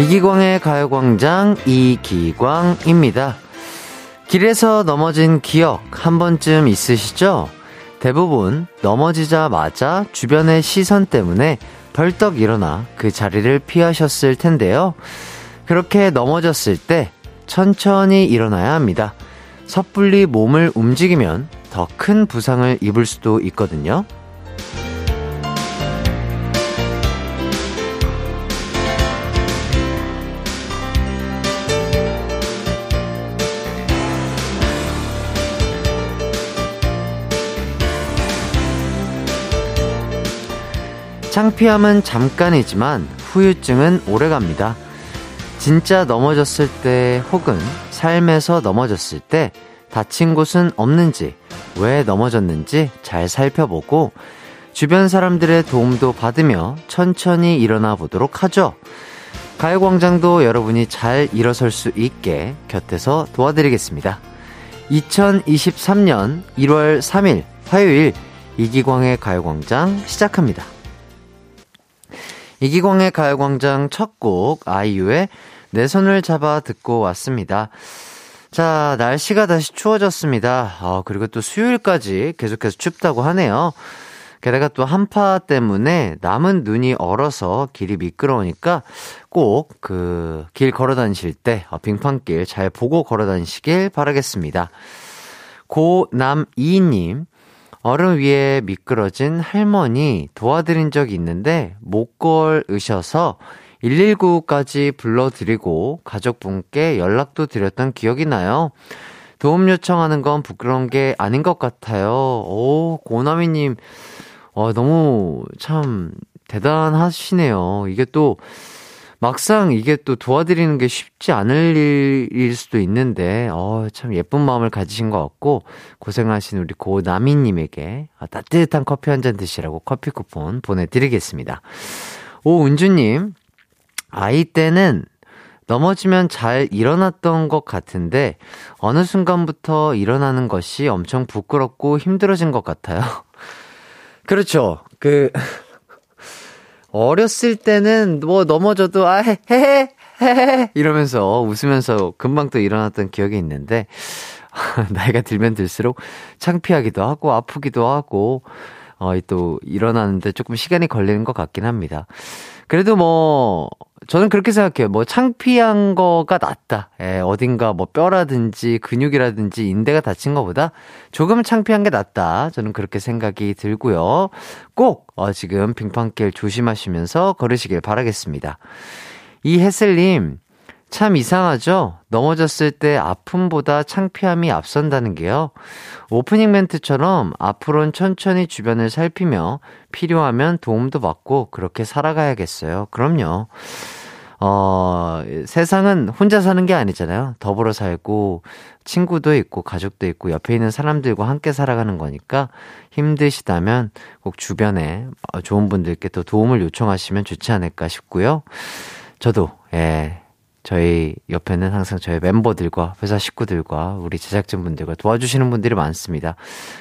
이기광의 가요광장 이기광입니다. 길에서 넘어진 기억 한 번쯤 있으시죠? 대부분 넘어지자마자 주변의 시선 때문에 벌떡 일어나 그 자리를 피하셨을 텐데요. 그렇게 넘어졌을 때 천천히 일어나야 합니다. 섣불리 몸을 움직이면 더 큰 부상을 입을 수도 있거든요. 창피함은 잠깐이지만 후유증은 오래갑니다. 진짜 넘어졌을 때 혹은 삶에서 넘어졌을 때 다친 곳은 없는지, 왜 넘어졌는지 잘 살펴보고 주변 사람들의 도움도 받으며 천천히 일어나 보도록 하죠. 가요광장도 여러분이 잘 일어설 수 있게 곁에서 도와드리겠습니다. 2023년 1월 3일 화요일 이기광의 가요광장 시작합니다. 이기광의 가요광장 첫 곡 아이유의 내 손을 잡아 듣고 왔습니다. 자, 날씨가 다시 추워졌습니다. 그리고 또 수요일까지 계속해서 춥다고 하네요. 게다가 또 한파 때문에 남은 눈이 얼어서 길이 미끄러우니까 꼭 그 길 걸어 다니실 때 빙판길 잘 보고 걸어 다니시길 바라겠습니다. 고남이님, 얼음 위에 미끄러진 할머니 도와드린 적이 있는데 못 걸으셔서 119까지 불러드리고 가족분께 연락도 드렸던 기억이 나요. 도움 요청하는 건 부끄러운 게 아닌 것 같아요. 오, 고나미님, 너무 참 대단하시네요. 이게 또 막상 이게 또 도와드리는 게 쉽지 않을 일일 수도 있는데 참 예쁜 마음을 가지신 것 같고, 고생하신 우리 고나미님에게 따뜻한 커피 한 잔 드시라고 커피 쿠폰 보내드리겠습니다. 오은주님, 아이 때는 넘어지면 잘 일어났던 것 같은데 어느 순간부터 일어나는 것이 엄청 부끄럽고 힘들어진 것 같아요. 그렇죠. 어렸을 때는 뭐 넘어져도 헤헤 이러면서 웃으면서 금방 또 일어났던 기억이 있는데 나이가 들면 들수록 창피하기도 하고 아프기도 하고 또 일어나는데 조금 시간이 걸리는 것 같긴 합니다. 그래도 뭐 저는 그렇게 생각해요. 뭐 창피한 거가 낫다. 어딘가 뭐 뼈라든지 근육이라든지 인대가 다친 거보다 조금 창피한 게 낫다. 저는 그렇게 생각이 들고요. 꼭 지금 빙판길 조심하시면서 걸으시길 바라겠습니다. 이혜슬님, 참 이상하죠? 넘어졌을 때 아픔보다 창피함이 앞선다는 게요. 오프닝 멘트처럼 앞으로는 천천히 주변을 살피며 필요하면 도움도 받고 그렇게 살아가야겠어요. 그럼요. 세상은 혼자 사는 게 아니잖아요. 더불어 살고 친구도 있고 가족도 있고 옆에 있는 사람들과 함께 살아가는 거니까 힘드시다면 꼭 주변에 좋은 분들께 또 도움을 요청하시면 좋지 않을까 싶고요. 저도 저희 옆에는 항상 저희 멤버들과 회사 식구들과 우리 제작진분들과 도와주시는 분들이 많습니다.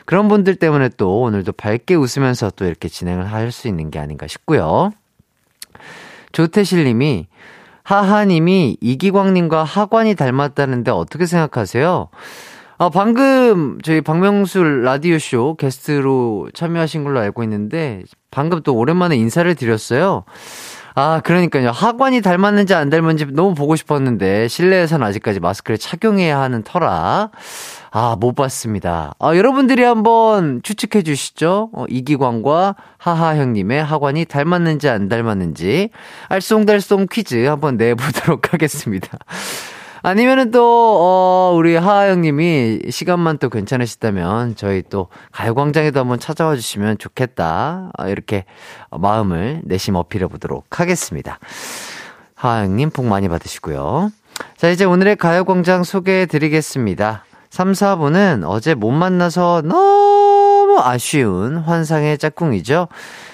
그런 분들 때문에 또 오늘도 밝게 웃으면서 또 이렇게 진행을 할 수 있는 게 아닌가 싶고요. 조태실님이, 하하님이 이기광님과 하관이 닮았다는데 어떻게 생각하세요? 방금 저희 박명수 라디오쇼 게스트로 참여하신 걸로 알고 있는데 방금 또 오랜만에 인사를 드렸어요. 그러니까요. 하관이 닮았는지 안 닮았는지 너무 보고 싶었는데 실내에서는 아직까지 마스크를 착용해야 하는 터라 못 봤습니다. 여러분들이 한번 추측해 주시죠. 이기광과 하하 형님의 하관이 닮았는지 안 닮았는지 알쏭달쏭 퀴즈 한번 내보도록 하겠습니다. 아니면은 또 우리 하하 형님이 시간만 또 괜찮으시다면 저희 또 가요광장에도 한번 찾아와 주시면 좋겠다, 이렇게 마음을 내심 어필해 보도록 하겠습니다. 하하 형님 복 많이 받으시고요. 자, 이제 오늘의 가요광장 소개해 드리겠습니다. 3, 4부는 어제 못 만나서 너무 아쉬운 환상의 짝꿍이죠.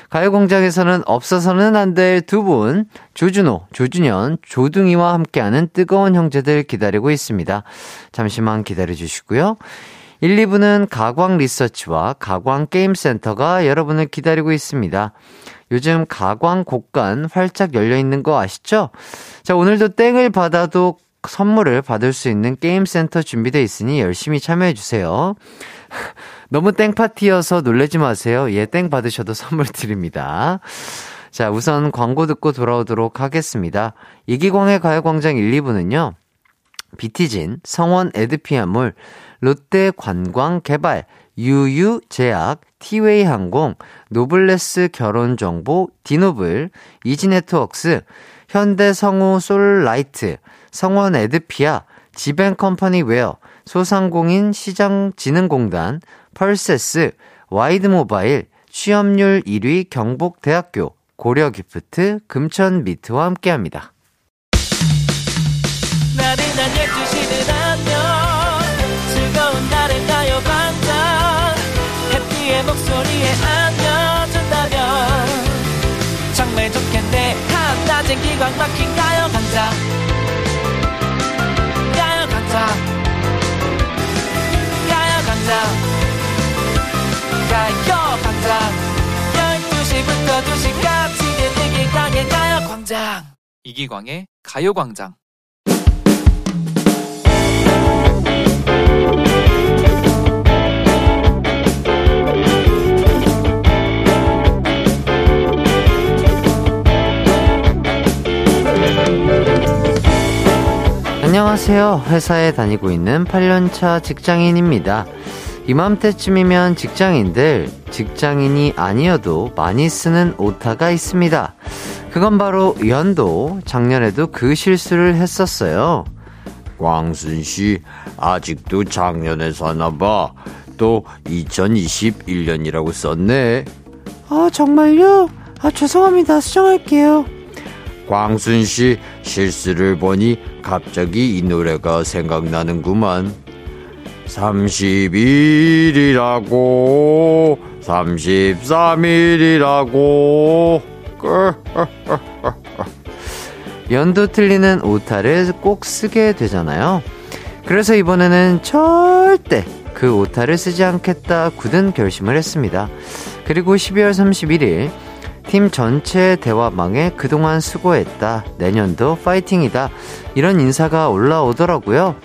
가요공장에서는 없어서는 안 될 두 분, 조준호, 조준현, 조둥이와 함께하는 뜨거운 형제들 기다리고 있습니다. 잠시만 기다려주시고요. 1, 2부는 가광 리서치와 가광 게임센터가 여러분을 기다리고 있습니다. 요즘 가광 곡간 활짝 열려있는 거 아시죠? 자, 오늘도 땡을 받아도 선물을 받을 수 있는 게임센터 준비되어 있으니 열심히 참여해주세요. 너무 땡파티여서 놀라지 마세요. 예, 땡 받으셔도 선물 드립니다. 자, 우선 광고 듣고 돌아오도록 하겠습니다. 이기광의 가요광장 1, 2부는요. 비티진, 성원 에드피아몰, 롯데관광개발, 유유제약, 티웨이항공, 노블레스 결혼정보, 디노블, 이지네트웍스, 현대성우 솔라이트, 성원 에드피아, 지벤컴퍼니웨어, 소상공인 시장진흥공단, 펄세스, 와이드모바일, 취업률 1위 경북대학교, 고려기프트, 금천미트와 함께합니다. 나른한 12시는 안녕 즐거운 날을 가요광장 해피의 목소리에 안겨준다면 정말 좋겠네. 한낮엔 기광 막힌 가요광장 가요광장 가요광장 가요광장 12시부터 2시까지는 이기광의 가요광장. 이기광의 가요광장. 안녕하세요. 회사에 다니고 있는 8년차 직장인입니다. 이맘때쯤이면 직장인들, 직장인이 아니어도 많이 쓰는 오타가 있습니다. 그건 바로 연도. 작년에도 그 실수를 했었어요. 광순씨, 아직도 작년에 사나봐. 또 2021년이라고 썼네. 아, 정말요? 아, 죄송합니다. 수정할게요. 광순씨, 실수를 보니 갑자기 이 노래가 생각나는구만. 30일이라고 33일이라고. 연도 틀리는 오타를 꼭 쓰게 되잖아요. 그래서 이번에는 절대 그 오타를 쓰지 않겠다 굳은 결심을 했습니다. 그리고 12월 31일 팀 전체 대화망에 그동안 수고했다, 내년도 파이팅이다, 이런 인사가 올라오더라고요.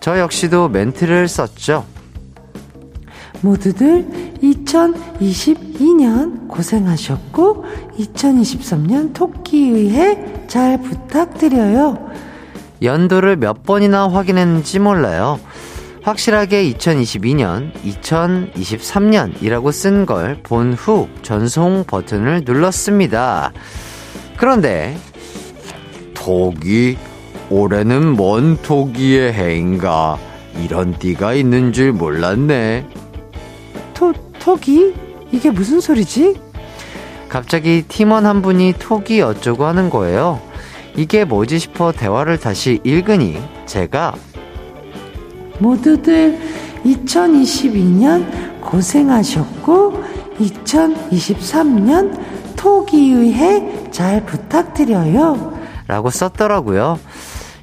저 역시도 멘트를 썼죠. 모두들 2022년 고생하셨고 2023년 토끼의회 잘 부탁드려요. 연도를 몇 번이나 확인했는지 몰라요. 확실하게 2022년, 2023년이라고 쓴 걸 본 후 전송 버튼을 눌렀습니다. 그런데 토기, 올해는 뭔 토기의 해인가, 이런 띠가 있는 줄 몰랐네. 토기? 이게 무슨 소리지? 갑자기 팀원 한 분이 토기 어쩌고 하는 거예요. 이게 뭐지 싶어 대화를 다시 읽으니 제가, 모두들 2022년 고생하셨고 2023년 토기의회 잘 부탁드려요, 라고 썼더라고요.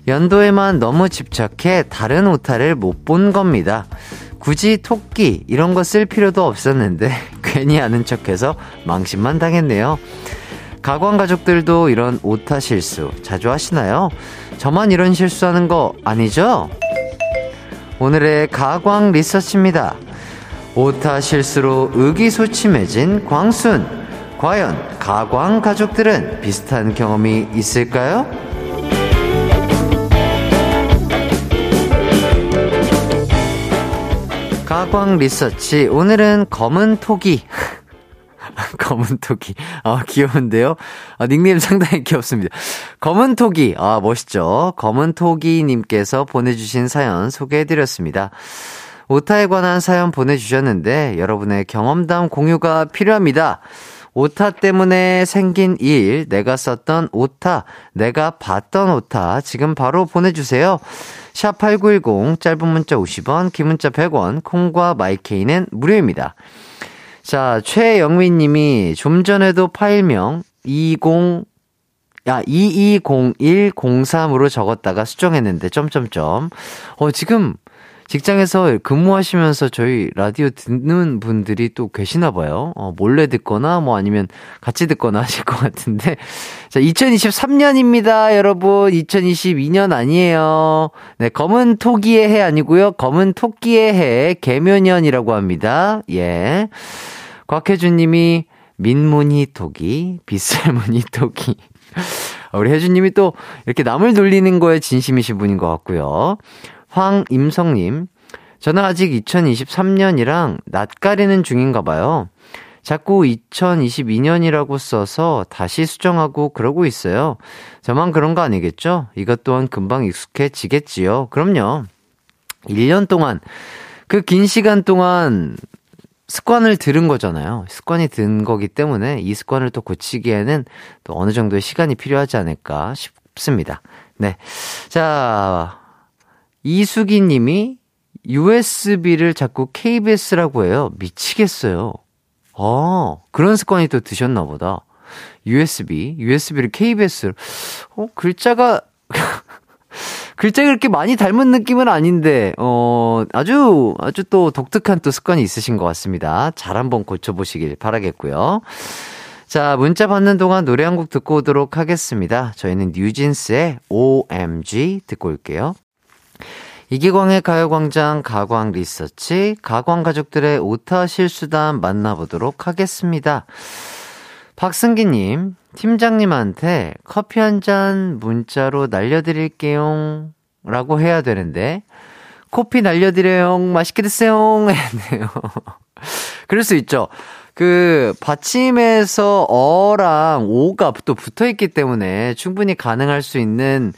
연도에만 너무 집착해 다른 오타를 못 본 겁니다. 굳이 토끼 이런 거 쓸 필요도 없었는데 괜히 아는 척해서 망신만 당했네요. 가광 가족들도 이런 오타 실수 자주 하시나요? 저만 이런 실수하는 거 아니죠? 오늘의 가광 리서치입니다. 오타 실수로 의기소침해진 광순. 과연 가광 가족들은 비슷한 경험이 있을까요? 가광 리서치, 오늘은 검은 토기. 검은 토기, 아, 귀여운데요? 아, 닉네임 상당히 귀엽습니다. 검은 토기, 아, 멋있죠? 검은 토기님께서 보내주신 사연 소개해드렸습니다. 오타에 관한 사연 보내주셨는데 여러분의 경험담 공유가 필요합니다. 오타 때문에 생긴 일, 내가 썼던 오타, 내가 봤던 오타, 지금 바로 보내주세요. 샵8910, 짧은 문자 50원, 긴 문자 100원, 콩과 마이케이는 무료입니다. 자, 최영민 님이 좀 전에도 파일명 220103으로 적었다가 수정했는데, 지금 직장에서 근무하시면서 저희 라디오 듣는 분들이 또 계시나 봐요. 몰래 듣거나 뭐 아니면 같이 듣거나 하실 것 같은데. 자, 2023년입니다, 여러분. 2022년 아니에요. 네, 검은 토기의 해 아니고요. 검은 토끼의 해, 개묘년이라고 합니다. 예. 곽혜준 님이 민무늬 토기, 빗살무늬 토기. 우리 혜준님이 또 이렇게 남을 놀리는 거에 진심이신 분인 것 같고요. 황임성님, 저는 아직 2023년이랑 낯가리는 중인가 봐요. 자꾸 2022년이라고 써서 다시 수정하고 그러고 있어요. 저만 그런 거 아니겠죠? 이것 또한 금방 익숙해지겠지요. 그럼요. 1년 동안, 그 긴 시간 동안 습관을 들은 거잖아요. 습관이 든 거기 때문에 이 습관을 또 고치기에는 또 어느 정도의 시간이 필요하지 않을까 싶습니다. 네. 자, 이수기 님이 USB를 자꾸 KBS라고 해요. 미치겠어요. 아, 그런 습관이 또 드셨나 보다. USB를 KBS로. 글자가 그렇게 많이 닮은 느낌은 아닌데, 아주 또 독특한 또 습관이 있으신 것 같습니다. 잘 한번 고쳐보시길 바라겠고요. 자, 문자 받는 동안 노래 한 곡 듣고 오도록 하겠습니다. 저희는 뉴진스의 OMG 듣고 올게요. 이기광의 가요광장 가광 리서치, 가광 가족들의 오타 실수담 만나보도록 하겠습니다. 박승기님, 팀장님한테 커피 한 잔 문자로 날려드릴게요 라고 해야 되는데 커피 날려드려요, 맛있게 드세요 했네요. 그럴 수 있죠. 그 받침에서 어랑 오가 또 붙어있기 때문에 충분히 가능할 수 있는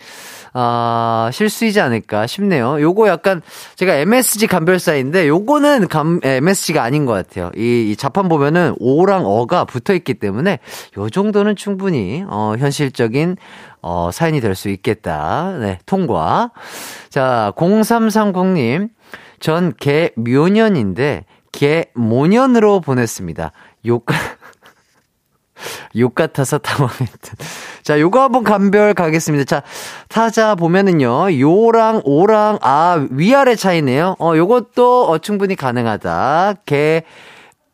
실수이지 않을까 싶네요. 요거 약간 제가 MSG 감별사인데 요거는 MSG가 아닌 것 같아요. 이 자판 보면은 오랑 어가 붙어있기 때문에 요 정도는 충분히 현실적인 사연이 될 수 있겠다. 네, 통과. 자, 0330님, 전 개묘년인데 개모년으로 보냈습니다. 욕 같아서 당황했던. 자, 요거 한번 감별 가겠습니다. 자, 타자 보면은요, 요랑 오랑 위아래 차이네요. 요것도 충분히 가능하다.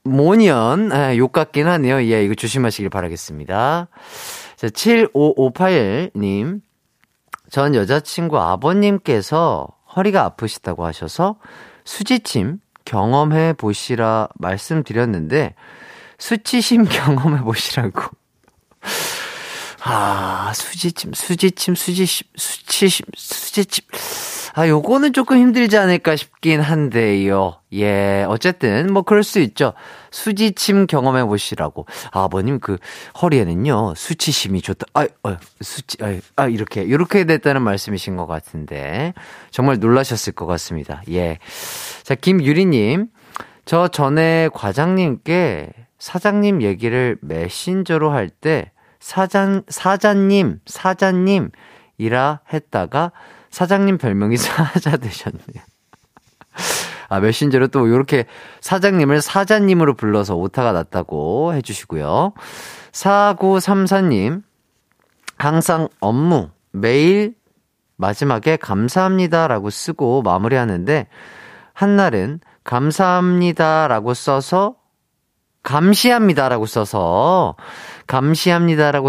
개모년. 아, 욕 같긴 하네요. 예, 이거 조심하시길 바라겠습니다. 자, 7558님, 전 여자친구 아버님께서 허리가 아프시다고 하셔서 수지침 경험해 보시라 말씀드렸는데 수치심 경험해보시라고. 수치심. 요거는 조금 힘들지 않을까 싶긴 한데요. 예, 어쨌든, 뭐, 그럴 수 있죠. 수지침 경험해보시라고. 아버님, 그, 허리에는요, 수치심이 좋다. 이렇게 됐다는 말씀이신 것 같은데. 정말 놀라셨을 것 같습니다. 예. 자, 김유리님. 저 전에 과장님께 사장님 얘기를 메신저로 할 때 사장님이라 했다가 사장님 별명이 사자 되셨네요. 아, 메신저로 또 이렇게 사장님을 사자님으로 불러서 오타가 났다고 해주시고요. 4934님, 항상 업무 매일 마지막에 감사합니다라고 쓰고 마무리하는데 한날은 감사합니다라고 써서 감시합니다라고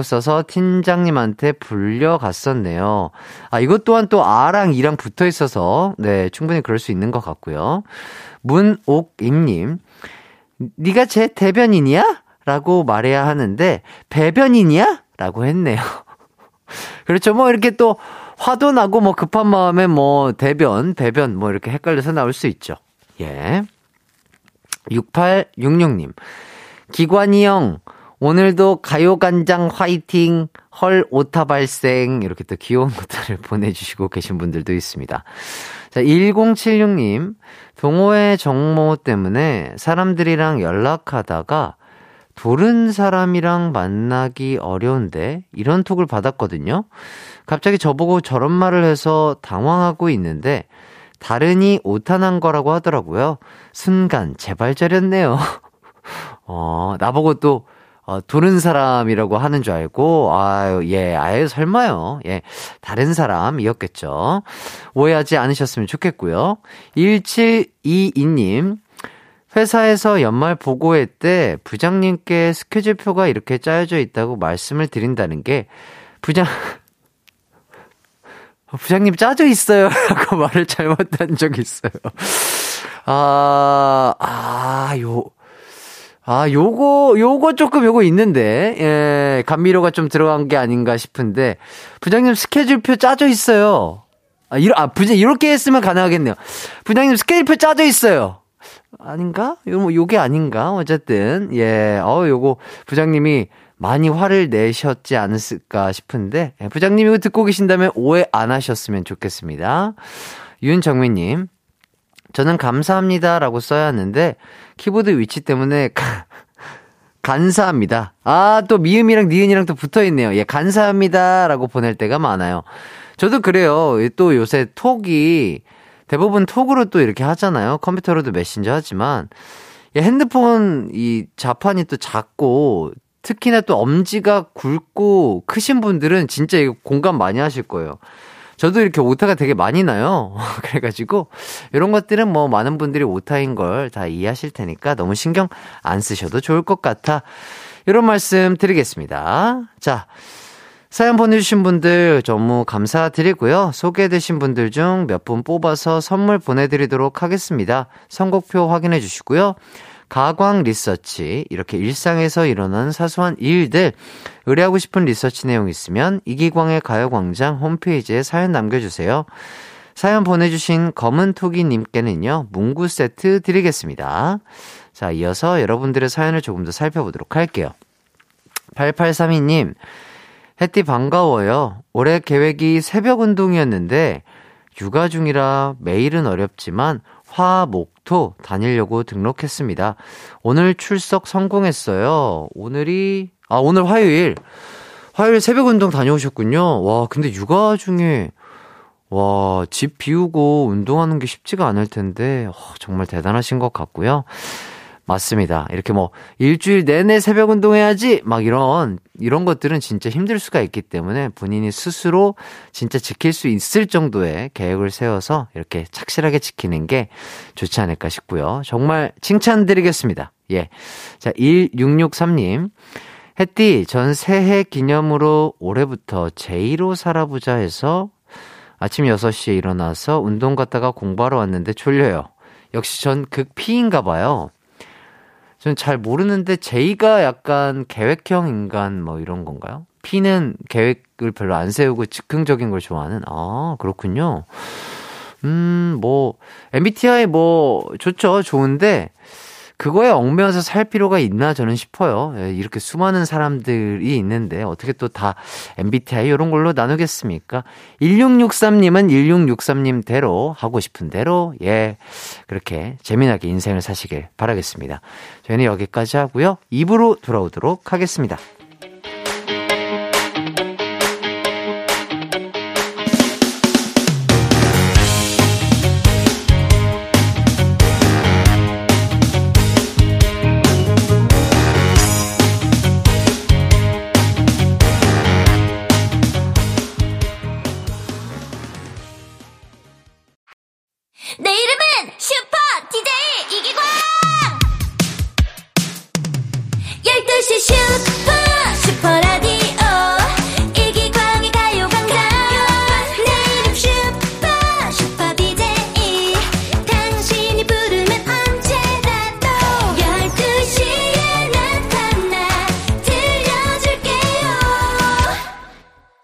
써서 팀장님한테 불려갔었네요. 이것 또한 또 아랑 이랑 붙어 있어서, 네, 충분히 그럴 수 있는 것 같고요. 문옥임님, 네가 제 대변인이야? 라고 말해야 하는데, 배변인이야? 라고 했네요. 그렇죠. 뭐 이렇게 또 화도 나고 뭐 급한 마음에 뭐 배변 뭐 이렇게 헷갈려서 나올 수 있죠. 예. 6866님, 기관이 형 오늘도 가요간장 화이팅, 헐 오타 발생. 이렇게 또 귀여운 오타를 보내주시고 계신 분들도 있습니다. 자, 1076님, 동호회 정모 때문에 사람들이랑 연락하다가 도른 사람이랑 만나기 어려운데 이런 톡을 받았거든요. 갑자기 저보고 저런 말을 해서 당황하고 있는데 다른이 오타난 거라고 하더라고요. 순간 재발절였네요. 나보고 또 도는 사람이라고 하는 줄 알고, 아유, 예, 아유, 설마요. 예, 다른 사람이었겠죠. 오해하지 않으셨으면 좋겠고요. 1722님, 회사에서 연말 보고회 때 부장님께 스케줄표가 이렇게 짜여져 있다고 말씀을 드린다는 게, 부장님 짜져 있어요. 라고 말을 잘못한 적이 있어요. 요거 있는데, 예, 감미료가 좀 들어간 게 아닌가 싶은데, 부장님 스케줄표 짜져 있어요. 이렇게 했으면 가능하겠네요. 부장님 스케줄표 짜져 있어요. 아닌가? 요게 아닌가? 어쨌든, 예, 요거, 부장님이 많이 화를 내셨지 않았을까 싶은데, 예, 부장님이 이거 듣고 계신다면 오해 안 하셨으면 좋겠습니다. 윤정민님, 저는 감사합니다라고 써야 하는데, 키보드 위치 때문에 간사합니다. 아, 또 미음이랑 니은이랑 또 붙어있네요. 예, 간사합니다라고 보낼 때가 많아요. 저도 그래요. 또 요새 톡이 대부분 톡으로 또 이렇게 하잖아요. 컴퓨터로도 메신저 하지만, 예, 핸드폰 이 자판이 또 작고, 특히나 또 엄지가 굵고 크신 분들은 진짜 이거 공감 많이 하실 거예요. 저도 이렇게 오타가 되게 많이 나요. 그래가지고 이런 것들은 뭐 많은 분들이 오타인 걸 다 이해하실 테니까 너무 신경 안 쓰셔도 좋을 것 같아, 이런 말씀 드리겠습니다. 자, 사연 보내주신 분들 너무 감사드리고요. 소개되신 분들 중 몇 분 뽑아서 선물 보내드리도록 하겠습니다. 선곡표 확인해 주시고요. 가광 리서치, 이렇게 일상에서 일어나는 사소한 일들 의뢰하고 싶은 리서치 내용 있으면 이기광의 가요광장 홈페이지에 사연 남겨주세요. 사연 보내주신 검은토기님께는요, 문구 세트 드리겠습니다. 자, 이어서 여러분들의 사연을 조금 더 살펴보도록 할게요. 8832님, 햇띠 반가워요. 올해 계획이 새벽 운동이었는데 육아 중이라 매일은 어렵지만 화, 목, 토 다니려고 등록했습니다. 오늘 출석 성공했어요. 오늘 화요일 새벽 운동 다녀오셨군요. 와, 근데 육아 중에, 와, 집 비우고 운동하는 게 쉽지가 않을 텐데, 정말 대단하신 것 같고요. 맞습니다. 이렇게 뭐 일주일 내내 새벽 운동해야지 막 이런 것들은 진짜 힘들 수가 있기 때문에 본인이 스스로 진짜 지킬 수 있을 정도의 계획을 세워서 이렇게 착실하게 지키는 게 좋지 않을까 싶고요. 정말 칭찬드리겠습니다. 예. 자, 1663님. 햇띠, 전 새해 기념으로 올해부터 제2로 살아보자 해서 아침 6시에 일어나서 운동 갔다가 공부하러 왔는데 졸려요. 역시 전 극피인가 봐요. 저는 잘 모르는데 J가 약간 계획형 인간 뭐 이런 건가요? P는 계획을 별로 안 세우고 즉흥적인 걸 좋아하는? 아, 그렇군요. 뭐 MBTI 뭐 좋죠. 좋은데 그거에 얽매여서 살 필요가 있나 저는 싶어요. 이렇게 수많은 사람들이 있는데 어떻게 또 다 MBTI 이런 걸로 나누겠습니까? 1663님은 1663님대로 하고 싶은 대로, 예, 그렇게 재미나게 인생을 사시길 바라겠습니다. 저희는 여기까지 하고요. 2부로 돌아오도록 하겠습니다.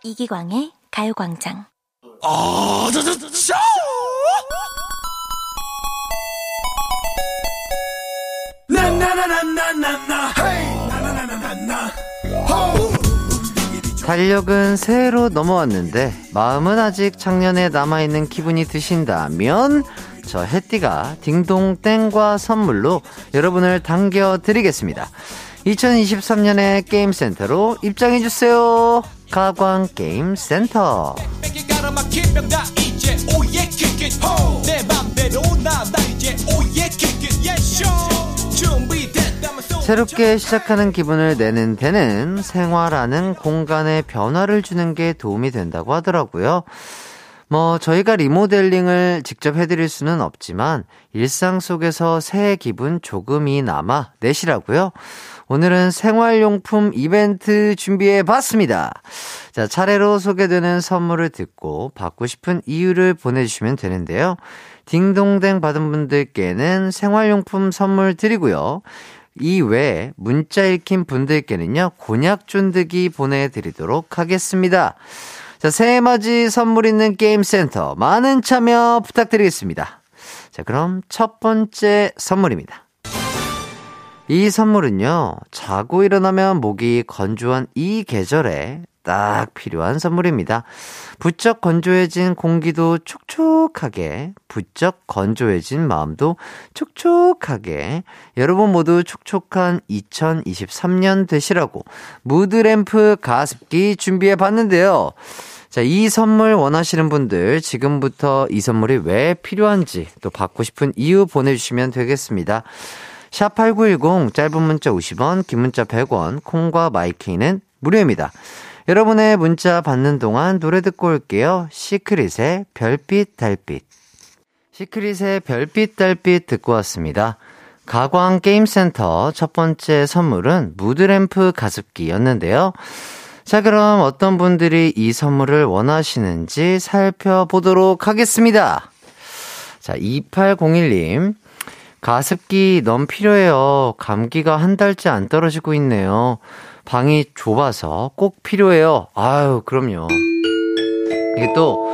이기광의 가요광장. 달력은 새해로 넘어왔는데 마음은 아직 작년에 남아있는 기분이 드신다면 저 햇띠가 딩동땡과 선물로 여러분을 당겨드리겠습니다. 2023년에 게임센터로 입장해주세요. 가광게임센터. 새롭게 시작하는 기분을 내는 데는 생활하는 공간에 변화를 주는 게 도움이 된다고 하더라고요. 뭐 저희가 리모델링을 직접 해드릴 수는 없지만 일상 속에서 새해 기분 조금이나마 내시라고요. 오늘은 생활용품 이벤트 준비해봤습니다. 자, 차례로 소개되는 선물을 듣고 받고 싶은 이유를 보내주시면 되는데요. 딩동댕 받은 분들께는 생활용품 선물 드리고요. 이 외에 문자 읽힌 분들께는요, 곤약 쫀득이 보내드리도록 하겠습니다. 자, 새해맞이 선물 있는 게임센터 많은 참여 부탁드리겠습니다. 자, 그럼 첫 번째 선물입니다. 이 선물은요, 자고 일어나면 목이 건조한 이 계절에 딱 필요한 선물입니다. 부쩍 건조해진 공기도 촉촉하게, 부쩍 건조해진 마음도 촉촉하게, 여러분 모두 촉촉한 2023년 되시라고 무드램프 가습기 준비해봤는데요. 자, 이 선물 원하시는 분들 지금부터 이 선물이 왜 필요한지 또 받고 싶은 이유 보내주시면 되겠습니다. 샵8910 짧은 문자 50원, 긴 문자 100원, 콩과 마이케이는 무료입니다. 여러분의 문자 받는 동안 노래 듣고 올게요. 시크릿의 별빛 달빛. 시크릿의 별빛 달빛 듣고 왔습니다. 가광 게임센터 첫 번째 선물은 무드램프 가습기였는데요. 자, 그럼 어떤 분들이 이 선물을 원하시는지 살펴보도록 하겠습니다. 자, 2801님. 가습기 너무 필요해요. 감기가 한 달째 안 떨어지고 있네요. 방이 좁아서 꼭 필요해요. 아유, 그럼요. 이게 또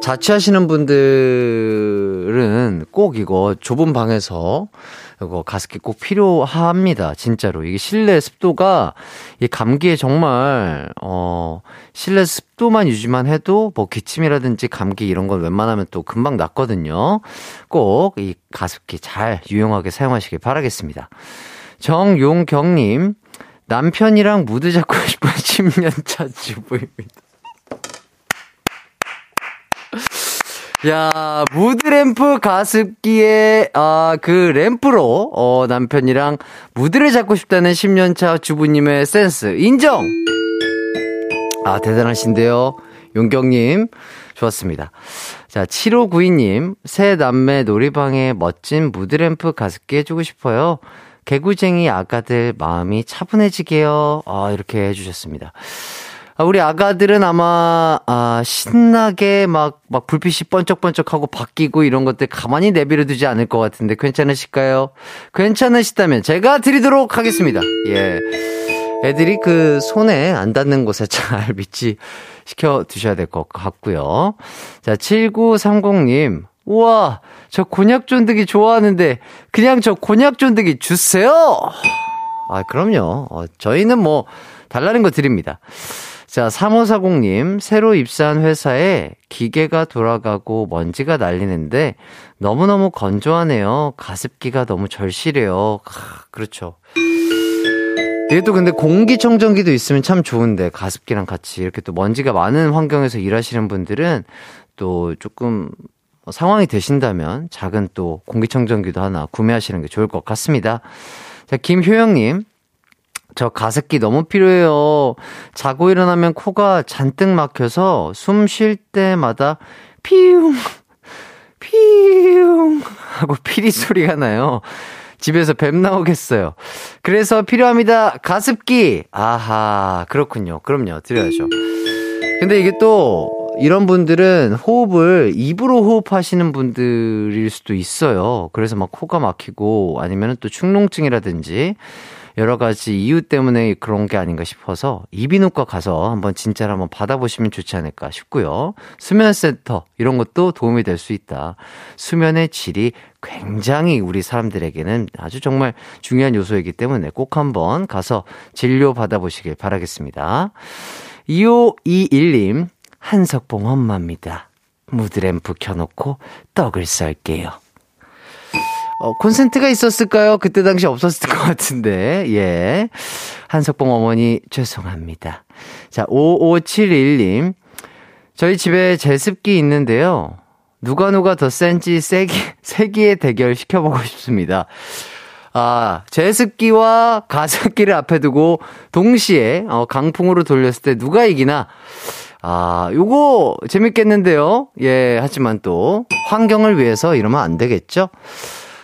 자취하시는 분들은 꼭 이거 좁은 방에서 이거 가습기 꼭 필요합니다. 진짜로. 이게 실내 습도가 이 감기에 정말 실내 습도만 유지만 해도 뭐 기침이라든지 감기 이런 건 웬만하면 또 금방 낫거든요. 꼭 이 가습기 잘 유용하게 사용하시길 바라겠습니다. 정용경님, 남편이랑 무드 잡고 싶은 10년차 주부입니다. 야, 무드램프 가습기에, 그 램프로, 남편이랑 무드를 잡고 싶다는 10년차 주부님의 센스, 인정! 아, 대단하신데요. 용경님, 좋았습니다. 자, 7592님, 새 남매 놀이방에 멋진 무드램프 가습기 해주고 싶어요. 개구쟁이 아가들 마음이 차분해지게요. 아, 이렇게 해주셨습니다. 우리 아가들은 아마 신나게 막 불빛이 번쩍번쩍하고 바뀌고 이런 것들 가만히 내버려 두지 않을 것 같은데 괜찮으실까요? 괜찮으시다면 제가 드리도록 하겠습니다. 예, 애들이 그 손에 안 닿는 곳에 잘 위치시켜 두셔야 될 것 같고요. 자, 7930님. 우와, 저 곤약 쫀득이 좋아하는데 그냥 저 곤약 쫀득이 주세요. 아, 그럼요. 저희는 뭐 달라는 거 드립니다. 자, 3540님, 새로 입사한 회사에 기계가 돌아가고 먼지가 날리는데 너무너무 건조하네요. 가습기가 너무 절실해요. 그렇죠. 이게 또 근데 공기청정기도 있으면 참 좋은데 가습기랑 같이 이렇게 또 먼지가 많은 환경에서 일하시는 분들은 또 조금 상황이 되신다면 작은 또 공기청정기도 하나 구매하시는 게 좋을 것 같습니다. 자, 김효영님, 저 가습기 너무 필요해요. 자고 일어나면 코가 잔뜩 막혀서 숨 쉴 때마다 피웅 피웅 하고 피리 소리가 나요. 집에서 뱀 나오겠어요. 그래서 필요합니다. 가습기. 아하, 그렇군요. 그럼요, 드려야죠. 근데 이게 또 이런 분들은 호흡을 입으로 호흡하시는 분들일 수도 있어요. 그래서 막 코가 막히고 아니면 또 축농증이라든지 여러 가지 이유 때문에 그런 게 아닌가 싶어서 이비인후과 가서 한번 진찰 한번 받아보시면 좋지 않을까 싶고요. 수면센터 이런 것도 도움이 될 수 있다. 수면의 질이 굉장히 우리 사람들에게는 아주 정말 중요한 요소이기 때문에 꼭 한번 가서 진료 받아보시길 바라겠습니다. 2521님, 한석봉 엄마입니다. 무드램프 켜놓고 떡을 썰게요. 콘센트가 있었을까요? 그때 당시 없었을 것 같은데. 예, 한석봉 어머니 죄송합니다. 자, 5571님, 저희 집에 제습기 있는데요, 누가 더 센지 세기의 대결 시켜보고 싶습니다. 아, 제습기와 가습기를 앞에 두고 동시에 강풍으로 돌렸을 때 누가 이기나? 아, 요거 재밌겠는데요. 예, 하지만 또 환경을 위해서 이러면 안 되겠죠?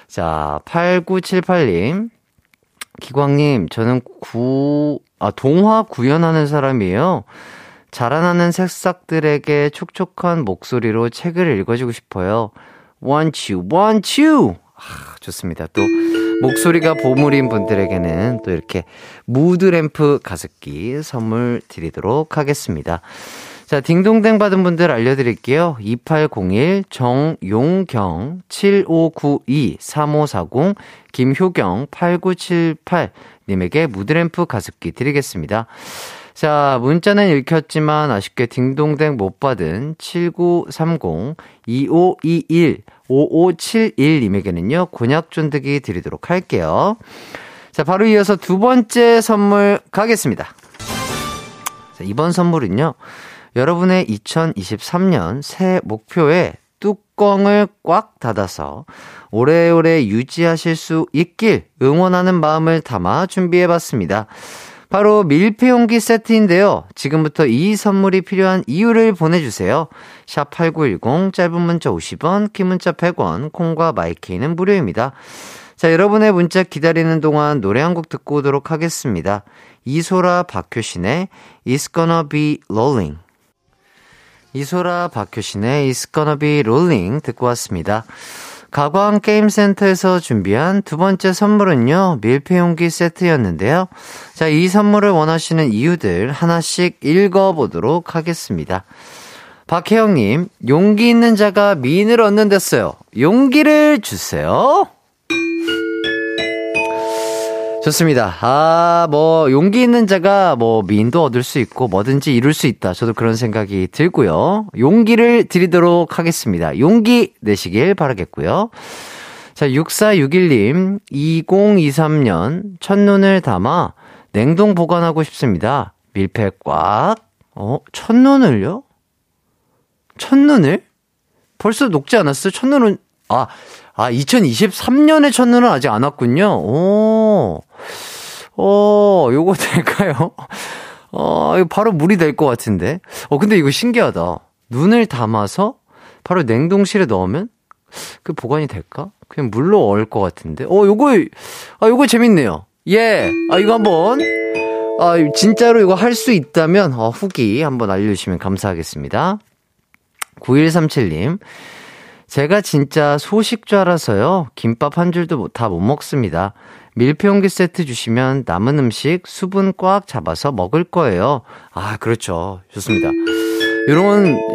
자, 8978님. 기광님, 저는 동화 구연하는 사람이에요. 자라나는 새싹들에게 촉촉한 목소리로 책을 읽어주고 싶어요. Want you. 아, 좋습니다. 또 목소리가 보물인 분들에게는 또 이렇게 무드램프 가습기 선물 드리도록 하겠습니다. 자, 딩동댕 받은 분들 알려드릴게요. 2801, 정용경, 7592, 3540, 김효경, 8978님에게 무드램프 가습기 드리겠습니다. 자, 문자는 읽혔지만 아쉽게 딩동댕 못 받은 7930, 2521, 5571님에게는요, 곤약 쫀득이 드리도록 할게요. 자, 바로 이어서 두 번째 선물 가겠습니다. 자, 이번 선물은요, 여러분의 2023년 새해 목표에 뚜껑을 꽉 닫아서 오래오래 유지하실 수 있길 응원하는 마음을 담아 준비해봤습니다. 바로 밀폐용기 세트인데요. 지금부터 이 선물이 필요한 이유를 보내주세요. 샵 8910, 짧은 문자 50원, 긴 문자 100원, 콩과 마이케이는 무료입니다. 자, 여러분의 문자 기다리는 동안 노래 한 곡 듣고 오도록 하겠습니다. 이소라 박효신의 It's Gonna Be Rolling. 이소라 박효신의 It's Gonna Be Rolling 듣고 왔습니다. 가광게임센터에서 준비한 두 번째 선물은요, 밀폐용기 세트였는데요. 자, 이 선물을 원하시는 이유들 하나씩 읽어보도록 하겠습니다. 박혜영님, 용기 있는 자가 미인을 얻는댔어요. 용기를 주세요. 좋습니다. 아, 뭐 용기 있는 자가 뭐 미인도 얻을 수 있고 뭐든지 이룰 수 있다. 저도 그런 생각이 들고요. 용기를 드리도록 하겠습니다. 용기 내시길 바라겠고요. 자, 6461님, 2023년 첫눈을 담아 냉동 보관하고 싶습니다. 밀폐 꽉. 첫눈을요? 첫눈을? 벌써 녹지 않았어요? 첫눈은, 2023년에 첫눈은 아직 안 왔군요. 요거 될까요? 이거 바로 물이 될 것 같은데. 근데 이거 신기하다. 눈을 담아서 바로 냉동실에 넣으면 그 보관이 될까? 그냥 물로 얼 것 같은데. 요거 재밌네요. 예. 이거 한번. 진짜로 이거 할 수 있다면, 후기 한번 알려주시면 감사하겠습니다. 9137님. 제가 진짜 소식좌라서요. 김밥 한 줄도 다 못 먹습니다. 밀폐용기 세트 주시면 남은 음식 수분 꽉 잡아서 먹을 거예요. 아, 그렇죠. 좋습니다.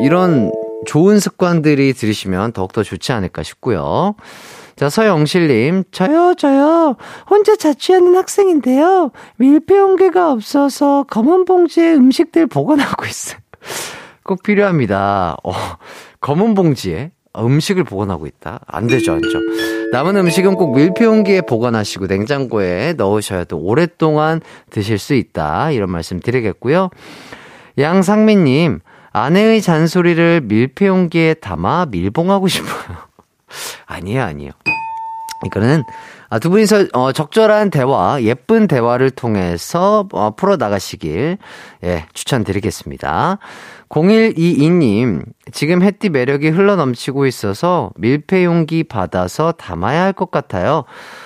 이런 좋은 습관들이 들으시면 더욱더 좋지 않을까 싶고요. 자, 서영실님, 저요. 혼자 자취하는 학생인데요. 밀폐용기가 없어서 검은 봉지에 음식들 보관하고 있어요. 꼭 필요합니다. 검은 봉지에? 음식을 보관하고 있다? 안 되죠. 남은 음식은 꼭 밀폐용기에 보관하시고 냉장고에 넣으셔야 또 오랫동안 드실 수 있다, 이런 말씀 드리겠고요. 양상민님, 아내의 잔소리를 밀폐용기에 담아 밀봉하고 싶어요. 아니에요. 이거는 두 분이서 적절한 대화, 예쁜 대화를 통해서 풀어나가시길 추천드리겠습니다. 0122님, 지금 햇띠 매력이 흘러넘치고 있어서 밀폐용기 받아서 담아야 할 것 같아요.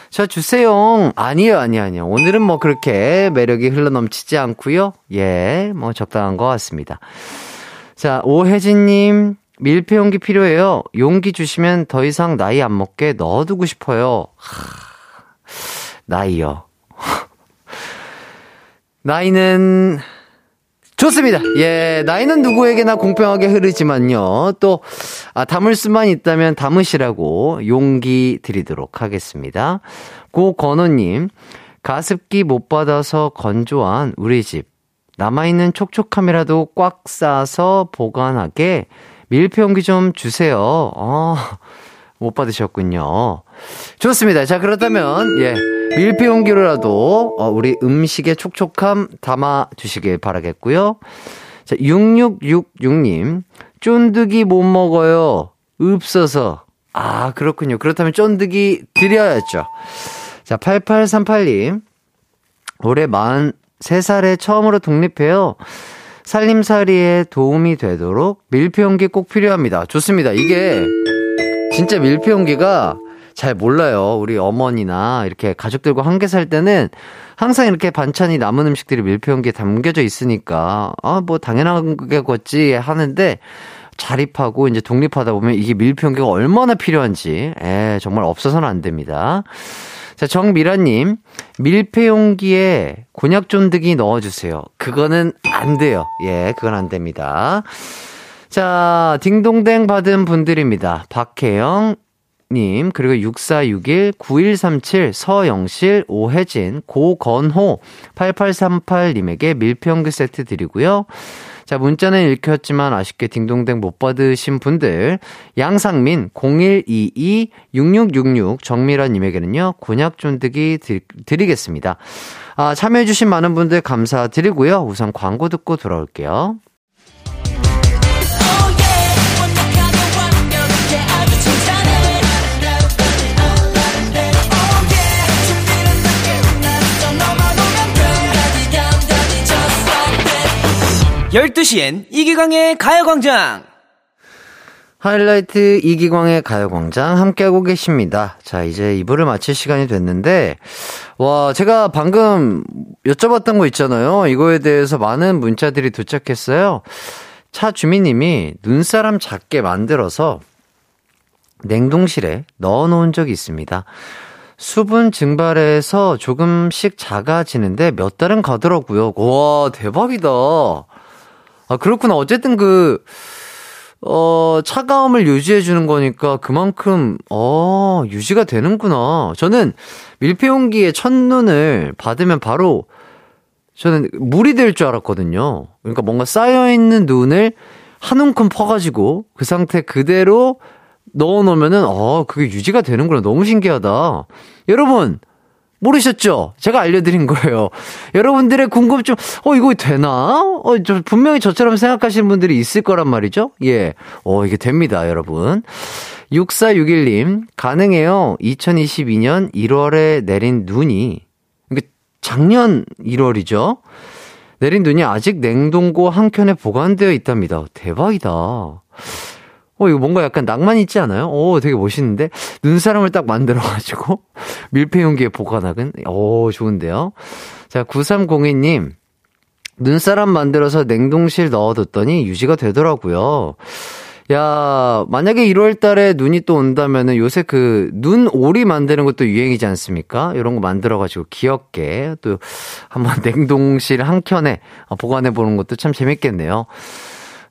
저 주세요. 아니요. 오늘은 뭐 그렇게 매력이 흘러넘치지 않고요. 예, 뭐 적당한 것 같습니다. 자, 오혜진님, 밀폐용기 필요해요. 용기 주시면 더 이상 나이 안 먹게 넣어두고 싶어요. 나이요. 나이는 좋습니다. 예, 나이는 누구에게나 공평하게 흐르지만요. 또 담을 수만 있다면 담으시라고 용기 드리도록 하겠습니다. 고건호님, 가습기 못 받아서 건조한 우리 집. 남아있는 촉촉함이라도 꽉 싸서 보관하게 밀폐용기 좀 주세요. 못 받으셨군요. 좋습니다. 자, 그렇다면 밀폐용기로라도 우리 음식의 촉촉함 담아주시길 바라겠고요. 자, 6666님, 쫀득이 못 먹어요. 없어서. 아, 그렇군요. 그렇다면 쫀득이 드려야죠. 자, 8838님. 올해 43살에 처음으로 독립해요. 살림살이에 도움이 되도록 밀폐용기 꼭 필요합니다. 좋습니다. 이게 진짜 밀폐용기가 잘 몰라요. 우리 어머니나 이렇게 가족들과 함께 살 때는 항상 이렇게 반찬이 남은 음식들이 밀폐용기에 담겨져 있으니까 아, 뭐 당연한 거겠지 하는데 자립하고 이제 독립하다 보면 이게 밀폐용기가 얼마나 필요한지 정말 없어서는 안 됩니다. 자, 정미라님, 밀폐용기에 곤약 쫀득이 넣어주세요. 그거는 안 돼요. 예, 그건 안 됩니다. 자, 딩동댕 받은 분들입니다. 박혜영 님, 그리고 6461, 9137, 서영실, 오혜진, 고건호, 8838님에게 밀폐용기 세트 드리고요. 자, 문자는 읽혔지만 아쉽게 딩동댕 못 받으신 분들, 양상민, 0122, 6666, 정미라님에게는요, 곤약 쫀득이 드리겠습니다. 아, 참여해주신 많은 분들 감사드리고요. 우선 광고 듣고 돌아올게요. (12시엔) 이기광의 가요광장, 하이라이트 이기광의 가요광장 함께하고 계십니다. 자, 이제 2부를 마칠 시간이 됐는데, 와, 제가 방금 여쭤봤던 거 있잖아요. 이거에 대해서 많은 문자들이 도착했어요. 차 주민님이 눈사람 작게 만들어서 냉동실에 넣어놓은 적이 있습니다. 수분 증발해서 조금씩 작아지는데 몇 달은 가더라고요. 와, 대박이다. 아, 그렇구나. 어쨌든 그, 차가움을 유지해주는 거니까 그만큼, 유지가 되는구나. 저는 밀폐용기의 첫눈을 받으면 바로, 저는 물이 될 줄 알았거든요. 그러니까 뭔가 쌓여있는 눈을 한 움큼 퍼가지고 그 상태 그대로 넣어놓으면은, 그게 유지가 되는구나. 너무 신기하다. 여러분! 모르셨죠? 제가 알려드린 거예요. 여러분들의 궁금증, 이거 되나? 분명히 저처럼 생각하시는 분들이 있을 거란 말이죠? 예. 이게 됩니다, 여러분. 6461님, 가능해요. 2022년 1월에 내린 눈이, 그러니까 작년 1월이죠? 내린 눈이 아직 냉동고 한 켠에 보관되어 있답니다. 대박이다. 이거 뭔가 약간 낭만 있지 않아요? 되게 멋있는데? 눈사람을 딱 만들어가지고, 밀폐용기에 보관하긴? 좋은데요? 자, 9302님. 눈사람 만들어서 냉동실 넣어뒀더니 유지가 되더라고요. 야, 만약에 1월 달에 눈이 또 온다면은 요새 그 눈오리 만드는 것도 유행이지 않습니까? 이런 거 만들어가지고 귀엽게 또 한번 냉동실 한 켠에 보관해보는 것도 참 재밌겠네요.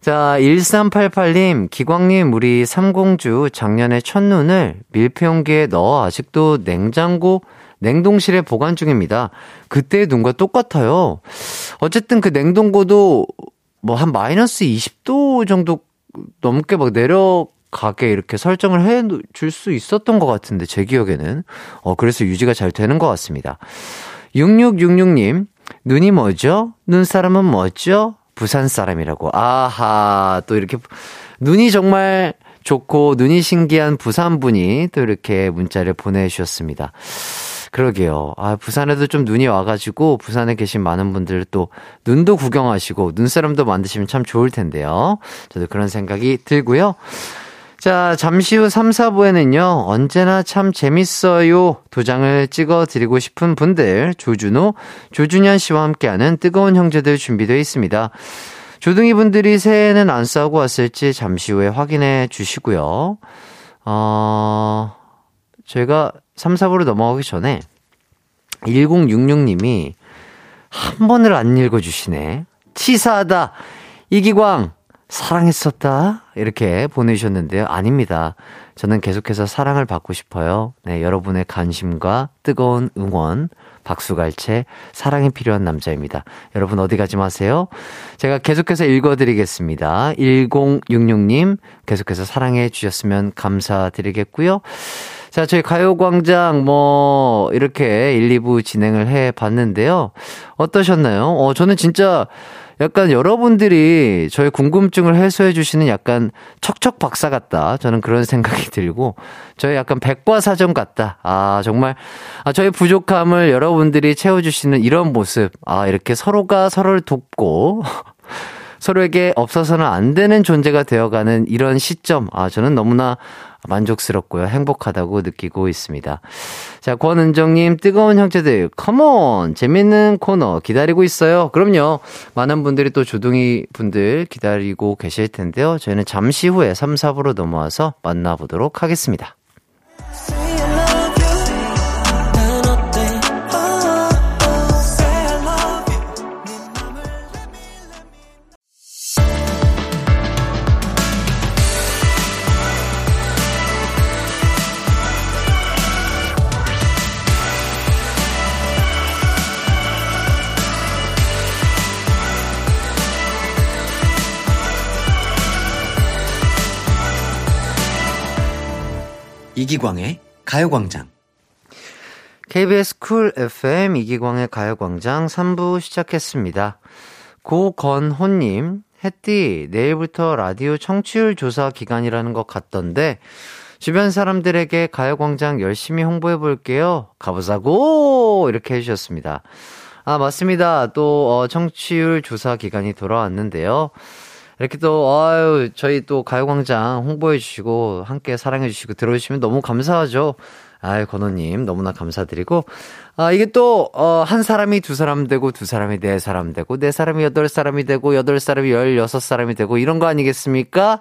자, 1388님, 기광님, 우리 삼공주 작년에 첫눈을 밀폐용기에 넣어 아직도 냉동실에 보관 중입니다. 그때의 눈과 똑같아요. 어쨌든 그 냉동고도 뭐 한 마이너스 20도 정도 넘게 막 내려가게 이렇게 설정을 해줄 수 있었던 것 같은데, 제 기억에는. 그래서 유지가 잘 되는 것 같습니다. 6666님, 눈이 뭐죠? 눈사람은 뭐죠? 부산 사람이라고. 아하, 또 이렇게 눈이 정말 좋고 눈이 신기한 부산 분이 또 이렇게 문자를 보내주셨습니다. 그러게요. 아, 부산에도 좀 눈이 와가지고 부산에 계신 많은 분들 또 눈도 구경하시고 눈사람도 만드시면 참 좋을 텐데요. 저도 그런 생각이 들고요. 자, 잠시 후 3, 4부에는요, 언제나 참 재밌어요 도장을 찍어드리고 싶은 분들, 조준호, 조준현 씨와 함께하는 뜨거운 형제들 준비되어 있습니다. 조둥이 분들이 새해에는 안 싸우고 왔을지 잠시 후에 확인해 주시고요. 저희가 3, 4부로 넘어가기 전에 1066님이 한 번을 안 읽어주시네. 치사하다. 이기광. 사랑했었다 이렇게 보내주셨는데요. 아닙니다. 저는 계속해서 사랑을 받고 싶어요. 네, 여러분의 관심과 뜨거운 응원, 박수갈채, 사랑이 필요한 남자입니다. 여러분 어디 가지 마세요. 제가 계속해서 읽어드리겠습니다. 1066님 계속해서 사랑해 주셨으면 감사드리겠고요. 자, 저희 가요광장 뭐 이렇게 1, 2부 진행을 해봤는데요. 어떠셨나요? 저는 진짜 약간 여러분들이 저의 궁금증을 해소해 주시는 약간 척척 박사 같다. 저는 그런 생각이 들고 저의 약간 백과사전 같다. 아 정말 저의 부족함을 여러분들이 채워주시는 이런 모습. 아 이렇게 서로가 서로를 돕고 서로에게 없어서는 안 되는 존재가 되어가는 이런 시점. 아 저는 너무나 만족스럽고요. 행복하다고 느끼고 있습니다. 자, 권은정님, 뜨거운 형제들, 컴온! 재밌는 코너 기다리고 있어요. 그럼요. 많은 분들이 또 조둥이 분들 기다리고 계실 텐데요. 저희는 잠시 후에 3, 4부로 넘어와서 만나보도록 하겠습니다. 이기광의 가요광장 KBS 쿨 FM 이기광의 가요광장 3부 시작했습니다. 고건호님, 햇띠 내일부터 라디오 청취율 조사 기간이라는 것 같던데 주변 사람들에게 가요광장 열심히 홍보해볼게요. 가보자고 이렇게 해주셨습니다. 아 맞습니다. 또 청취율 조사 기간이 돌아왔는데요. 이렇게 또 저희 또 가요광장 홍보해 주시고 함께 사랑해 주시고 들어주시면 너무 감사하죠. 아유 건호님 너무나 감사드리고 아 이게 또 한 사람이 두 사람 되고 두 사람이 네 사람 되고 네 사람이 여덟 사람이 되고 여덟 사람이 16사람이 되고 이런 거 아니겠습니까?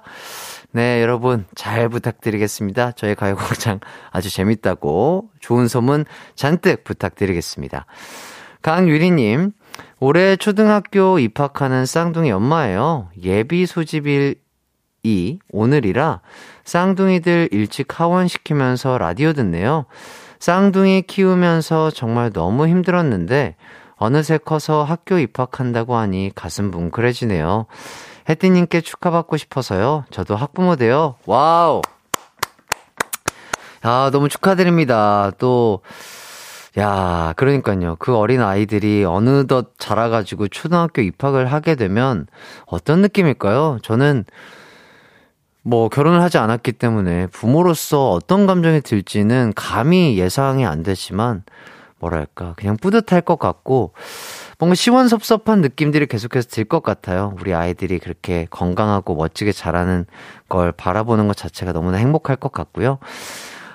네 여러분 잘 부탁드리겠습니다. 저희 가요광장 아주 재밌다고 좋은 소문 잔뜩 부탁드리겠습니다. 강유리님. 올해 초등학교 입학하는 쌍둥이 엄마예요. 예비 소집일이 오늘이라 쌍둥이들 일찍 하원시키면서 라디오 듣네요. 쌍둥이 키우면서 정말 너무 힘들었는데 어느새 커서 학교 입학한다고 하니 가슴 뭉클해지네요. 혜띠님께 축하받고 싶어서요. 저도 학부모 돼요. 와우. 아, 너무 축하드립니다. 또 야, 그러니까요. 그 어린 아이들이 어느덧 자라가지고 초등학교 입학을 하게 되면 어떤 느낌일까요? 저는 뭐 결혼을 하지 않았기 때문에 부모로서 어떤 감정이 들지는 감히 예상이 안 되지만 뭐랄까 그냥 뿌듯할 것 같고 뭔가 시원섭섭한 느낌들이 계속해서 들 것 같아요. 우리 아이들이 그렇게 건강하고 멋지게 자라는 걸 바라보는 것 자체가 너무나 행복할 것 같고요.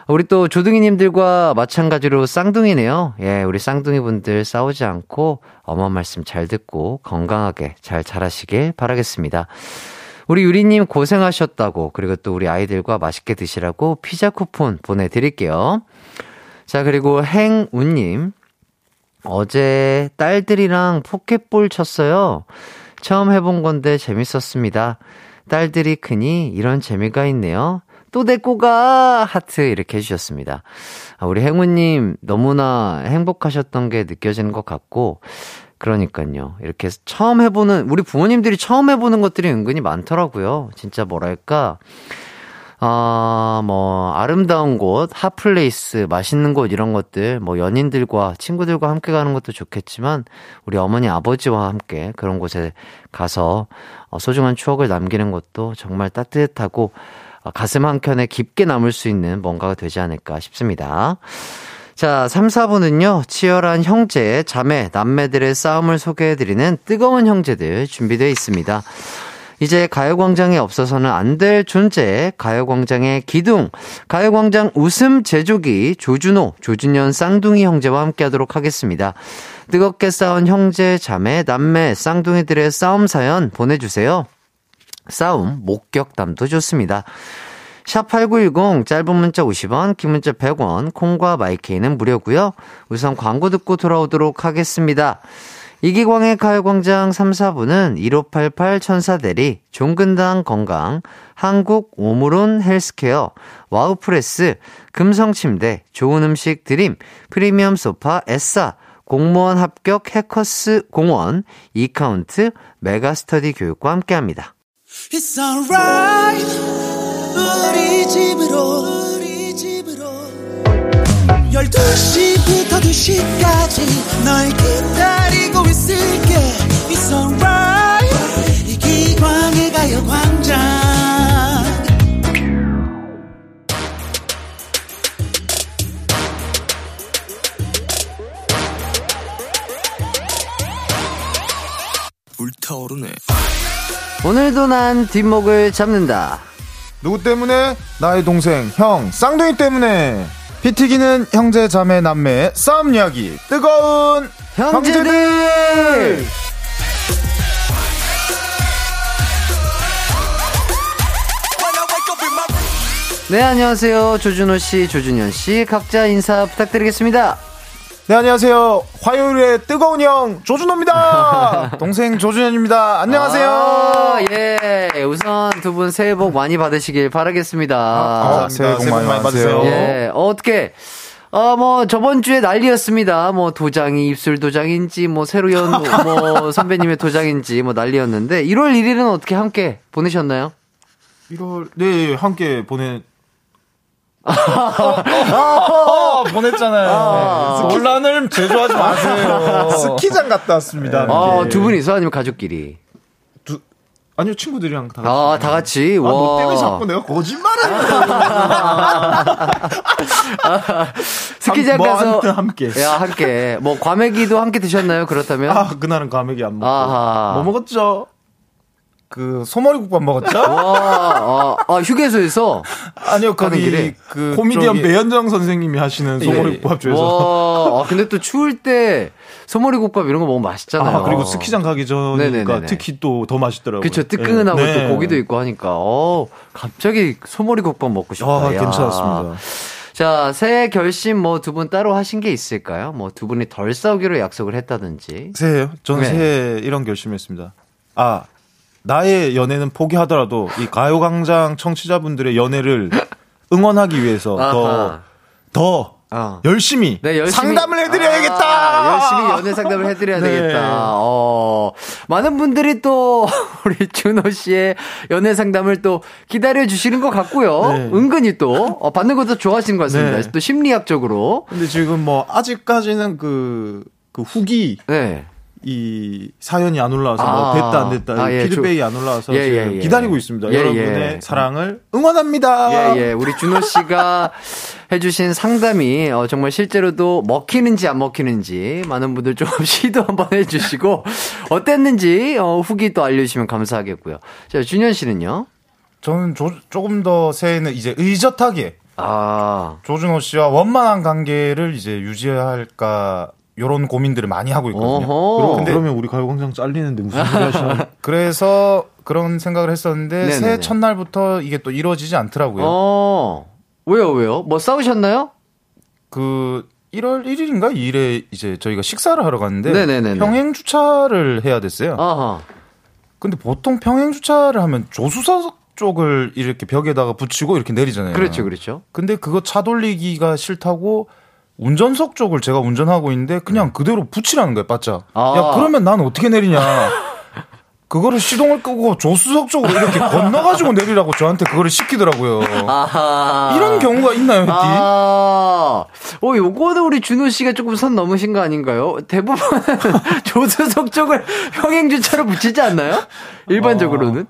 우리 또 조둥이님들과 마찬가지로 쌍둥이네요. 예, 우리 쌍둥이분들 싸우지 않고 엄마 말씀 잘 듣고 건강하게 잘 자라시길 바라겠습니다. 우리 유리님 고생하셨다고 그리고 또 우리 아이들과 맛있게 드시라고 피자 쿠폰 보내드릴게요. 자 그리고 행운님 어제 딸들이랑 포켓볼 쳤어요. 처음 해본 건데 재밌었습니다. 딸들이 크니 이런 재미가 있네요. 또 데리고 가! 하트 이렇게 해주셨습니다. 우리 행운님 너무나 행복하셨던 게 느껴지는 것 같고 그러니까요. 이렇게 처음 해보는 우리 부모님들이 처음 해보는 것들이 은근히 많더라고요. 진짜 뭐랄까 뭐 아름다운 곳, 핫플레이스, 맛있는 곳 이런 것들 뭐 연인들과 친구들과 함께 가는 것도 좋겠지만 우리 어머니 아버지와 함께 그런 곳에 가서 소중한 추억을 남기는 것도 정말 따뜻하고 가슴 한켠에 깊게 남을 수 있는 뭔가가 되지 않을까 싶습니다. 자, 3, 4부는요. 치열한 형제, 자매, 남매들의 싸움을 소개해드리는 뜨거운 형제들 준비되어 있습니다. 이제 가요광장에 없어서는 안 될 존재, 가요광장의 기둥, 가요광장 웃음 제조기 조준호, 조준현 쌍둥이 형제와 함께하도록 하겠습니다. 뜨겁게 싸운 형제, 자매, 남매, 쌍둥이들의 싸움 사연 보내주세요. 싸움, 목격담도 좋습니다. 샵8910 짧은 문자 50원, 긴 문자 100원, 콩과 마이케이는 무료고요. 우선 광고 듣고 돌아오도록 하겠습니다. 이기광의 가요광장 3, 4부는 1588 천사대리, 종근당 건강, 한국 오므론 헬스케어, 와우프레스, 금성침대, 좋은 음식 드림, 프리미엄 소파 에싸, 공무원 합격 해커스 공원, 이카운트, 메가스터디 교육과 함께합니다. It's alright. 우리 집으로 12시부터 2시까지 널 기다리고 있을게. It's alright. 이기광에 가요 광장. 불타오르네. 오늘도 난 뒷목을 잡는다. 누구 때문에? 나의 동생, 형, 쌍둥이 때문에. 피 튀기는 형제, 자매, 남매 싸움 이야기, 뜨거운 형제들. 네, 안녕하세요. 조준호씨, 조준현씨, 각자 인사 부탁드리겠습니다. 네, 안녕하세요. 화요일에 뜨거운 형 조준호입니다. 동생 조준현입니다. 안녕하세요. 아, 예. 우선 두 분 새해 복 많이 받으시길 바라겠습니다. 새해 복 많이 받으세요. 예. 어떻게? 저번 주에 난리였습니다. 도장이, 입술 도장인지, 새로 연, 선배님의 도장인지, 난리였는데, 1월 1일은 어떻게 함께 보내셨나요? 1월, 네, 함께 보냈잖아요. 논란을 제조하지 마세요. 스키장 갔다 왔습니다. 두 분이서 아니면 가족끼리? 아니요, 친구들이랑 다 같이. 다 같이. 와. 너 때문에 자꾸 내가 거짓말하는. 스키장 가서 함께. 야, 함께. 과메기도 함께 드셨나요? 그렇다면? 그날은 과메기 안 먹고. 뭐 먹었죠? 소머리국밥 먹었죠? 휴게소에서? 아니요, 거기, 코미디언 매현정 선생님이 하시는 소머리국밥집에서. 근데 또 추울 때 소머리국밥 이런 거 먹으면 맛있잖아요. 그리고 스키장 가기 전이니까 네네네네. 특히 또 더 맛있더라고요. 그쵸, 뜨끈하고 또 고기도 있고 하니까. 갑자기 소머리국밥 먹고 싶다. 괜찮았습니다. 자, 새해 결심 두 분 따로 하신 게 있을까요? 두 분이 덜 싸우기로 약속을 했다든지. 새해요? 저는 새해 이런 결심을 했습니다. 나의 연애는 포기하더라도 이 가요광장 청취자분들의 연애를 응원하기 위해서 더 열심히 상담을 해드려야겠다. 열심히 연애 상담을 해드려야 되겠다. 많은 분들이 또 우리 준호 씨의 연애 상담을 또 기다려주시는 것 같고요. 은근히 또 받는 것도 좋아하시는 것 같습니다. 또 심리학적으로. 근데 지금 아직까지는 그 후기. 이 사연이 안 올라와서 됐다 안 됐다 피드백이 안 올라와서 기다리고 있습니다. 여러분의 사랑을 응원합니다. 우리 준호 씨가 해주신 상담이 정말 실제로도 먹히는지 안 먹히는지 많은 분들 조금 시도 한번 해주시고 어땠는지 후기 또 알려주시면 감사하겠고요. 자, 준현 씨는요? 저는 조금 더 새해는 이제 의젓하게 조준호 씨와 원만한 관계를 이제 유지해야 할까. 요런 고민들을 많이 하고 있거든요. 그러면 우리 가요광장 잘리는데 무슨 소리 하시나? 그래서 그런 생각을 했었는데 네네네. 새해 첫날부터 이게 또 이루어지지 않더라고요. 왜요? 싸우셨나요? 1월 1일인가 2일에 이제 저희가 식사를 하러 갔는데 네네네네. 평행주차를 해야 됐어요. 근데 보통 평행주차를 하면 조수석 쪽을 이렇게 벽에다가 붙이고 이렇게 내리잖아요. 그렇죠. 근데 그거 차 돌리기가 싫다고 운전석 쪽을 제가 운전하고 있는데 그냥 그대로 붙이라는 거예요, 바짝. 야, 그러면 난 어떻게 내리냐. 그거를 시동을 끄고 조수석 쪽으로 이렇게 건너가지고 내리라고 저한테 그거를 시키더라고요. 이런 경우가 있나요, 혜띠? 요거는 우리 준호 씨가 조금 선 넘으신 거 아닌가요? 대부분 조수석 쪽을 평행주차로 붙이지 않나요? 일반적으로는.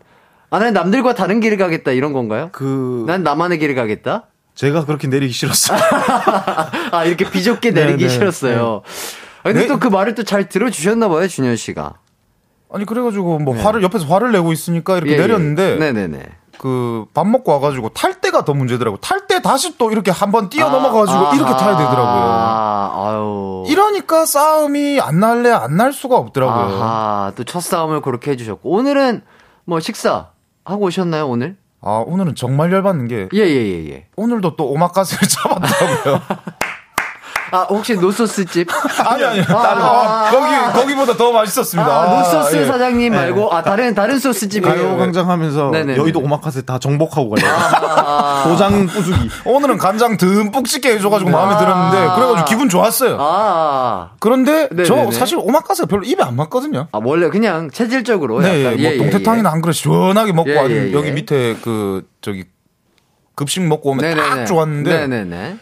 난 남들과 다른 길을 가겠다, 이런 건가요? 난 나만의 길을 가겠다? 제가 그렇게 내리기 싫었어요. 이렇게 비좁게 내리기 싫었어요. 근데 또 그 말을 또 잘 들어주셨나봐요, 준현 씨가. 그래가지고 옆에서 화를 내고 있으니까 이렇게 내렸는데. 네네네. 밥 먹고 와가지고 탈 때가 더 문제더라고요. 탈 때 다시 또 이렇게 한번 뛰어 넘어가가지고 이렇게 타야 되더라고요. 이러니까 싸움이 안 날래, 안 날 수가 없더라고요. 또 첫 싸움을 그렇게 해주셨고. 오늘은 식사 하고 오셨나요, 오늘? 오늘은 정말 열받는 게. 예. 오늘도 또 오마카세를 잡았다고요. 혹시 노소스집? 아니요. 다른 거기보다 더 맛있었습니다. 노소스 사장님 말고, 다른 소스집이요. 가요광장 하면서 여의도 오마카세 다 정복하고 가요. 도장 부수기. 오늘은 간장 듬뿍 찍게 해줘가지고 마음에 들었는데, 그래가지고 기분 좋았어요. 그런데 저 사실 오마카세 별로 입에 안 맞거든요. 원래 그냥 체질적으로. 동태탕이나 한 그릇 시원하게 먹고 왔는데, 여기 밑에 급식 먹고 오면 딱 좋았는데.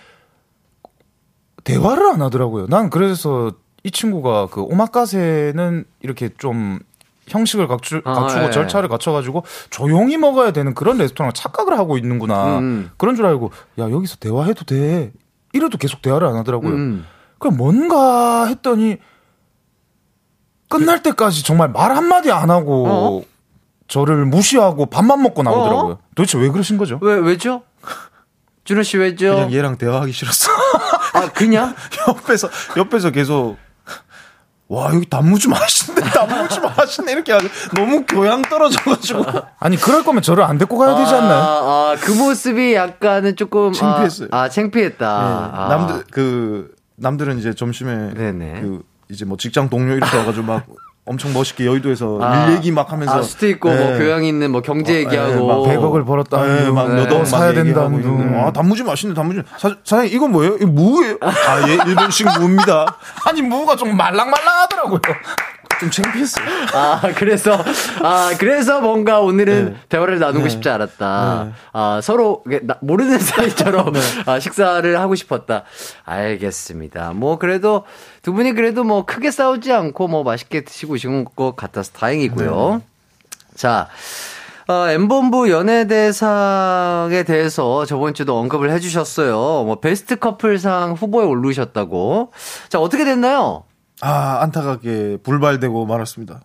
대화를 안 하더라고요. 난 그래서 이 친구가 오마카세는 이렇게 좀 형식을 갖추고 예. 절차를 갖춰가지고 조용히 먹어야 되는 그런 레스토랑을 착각을 하고 있는구나. 그런 줄 알고 야 여기서 대화해도 돼 이래도 계속 대화를 안 하더라고요. 그럼 뭔가 했더니 끝날 때까지 정말 말 한마디 안 하고 저를 무시하고 밥만 먹고 나오더라고요. 도대체 왜 그러신 거죠? 왜죠? 준호 씨 왜죠? 그냥 얘랑 대화하기 싫었어. 아 그냥? 옆에서 계속 와 여기 단무지 맛있네 이렇게 아주 너무 교양 떨어져가지고 아니 그럴 거면 저를 안 데리고 가야 되지 않나요? 그 모습이 약간은 조금 창피했어요. 창피했다. 네. 남들은 이제 점심에 그 이제 뭐 직장 동료 이렇게 와가지고 막 엄청 멋있게 여의도에서 일 얘기 막 하면서 수트 있고 네. 뭐 교양 있는 뭐 경제 얘기하고 막 100억을 벌었다 막 몇 억 사야 된다 아 단무지 맛있는데 단무지 사장님 이건 뭐예요? 이거 무예요? 아 예 일본식 무입니다. 아니 무가 좀 말랑말랑하더라고요. 좀 창피했어요. 그래서 뭔가 오늘은 대화를 나누고 싶지 않았다. 서로 모르는 사이처럼 식사를 하고 싶었다. 알겠습니다. 뭐 그래도 두 분이 그래도 뭐 크게 싸우지 않고 뭐 맛있게 드시고 오신 것 같아서 다행이고요. 자, M본부 연예대상에 대해서 저번 주도 언급을 해주셨어요. 뭐 베스트 커플상 후보에 오르셨다고. 자, 어떻게 됐나요? 안타깝게 불발되고 말았습니다.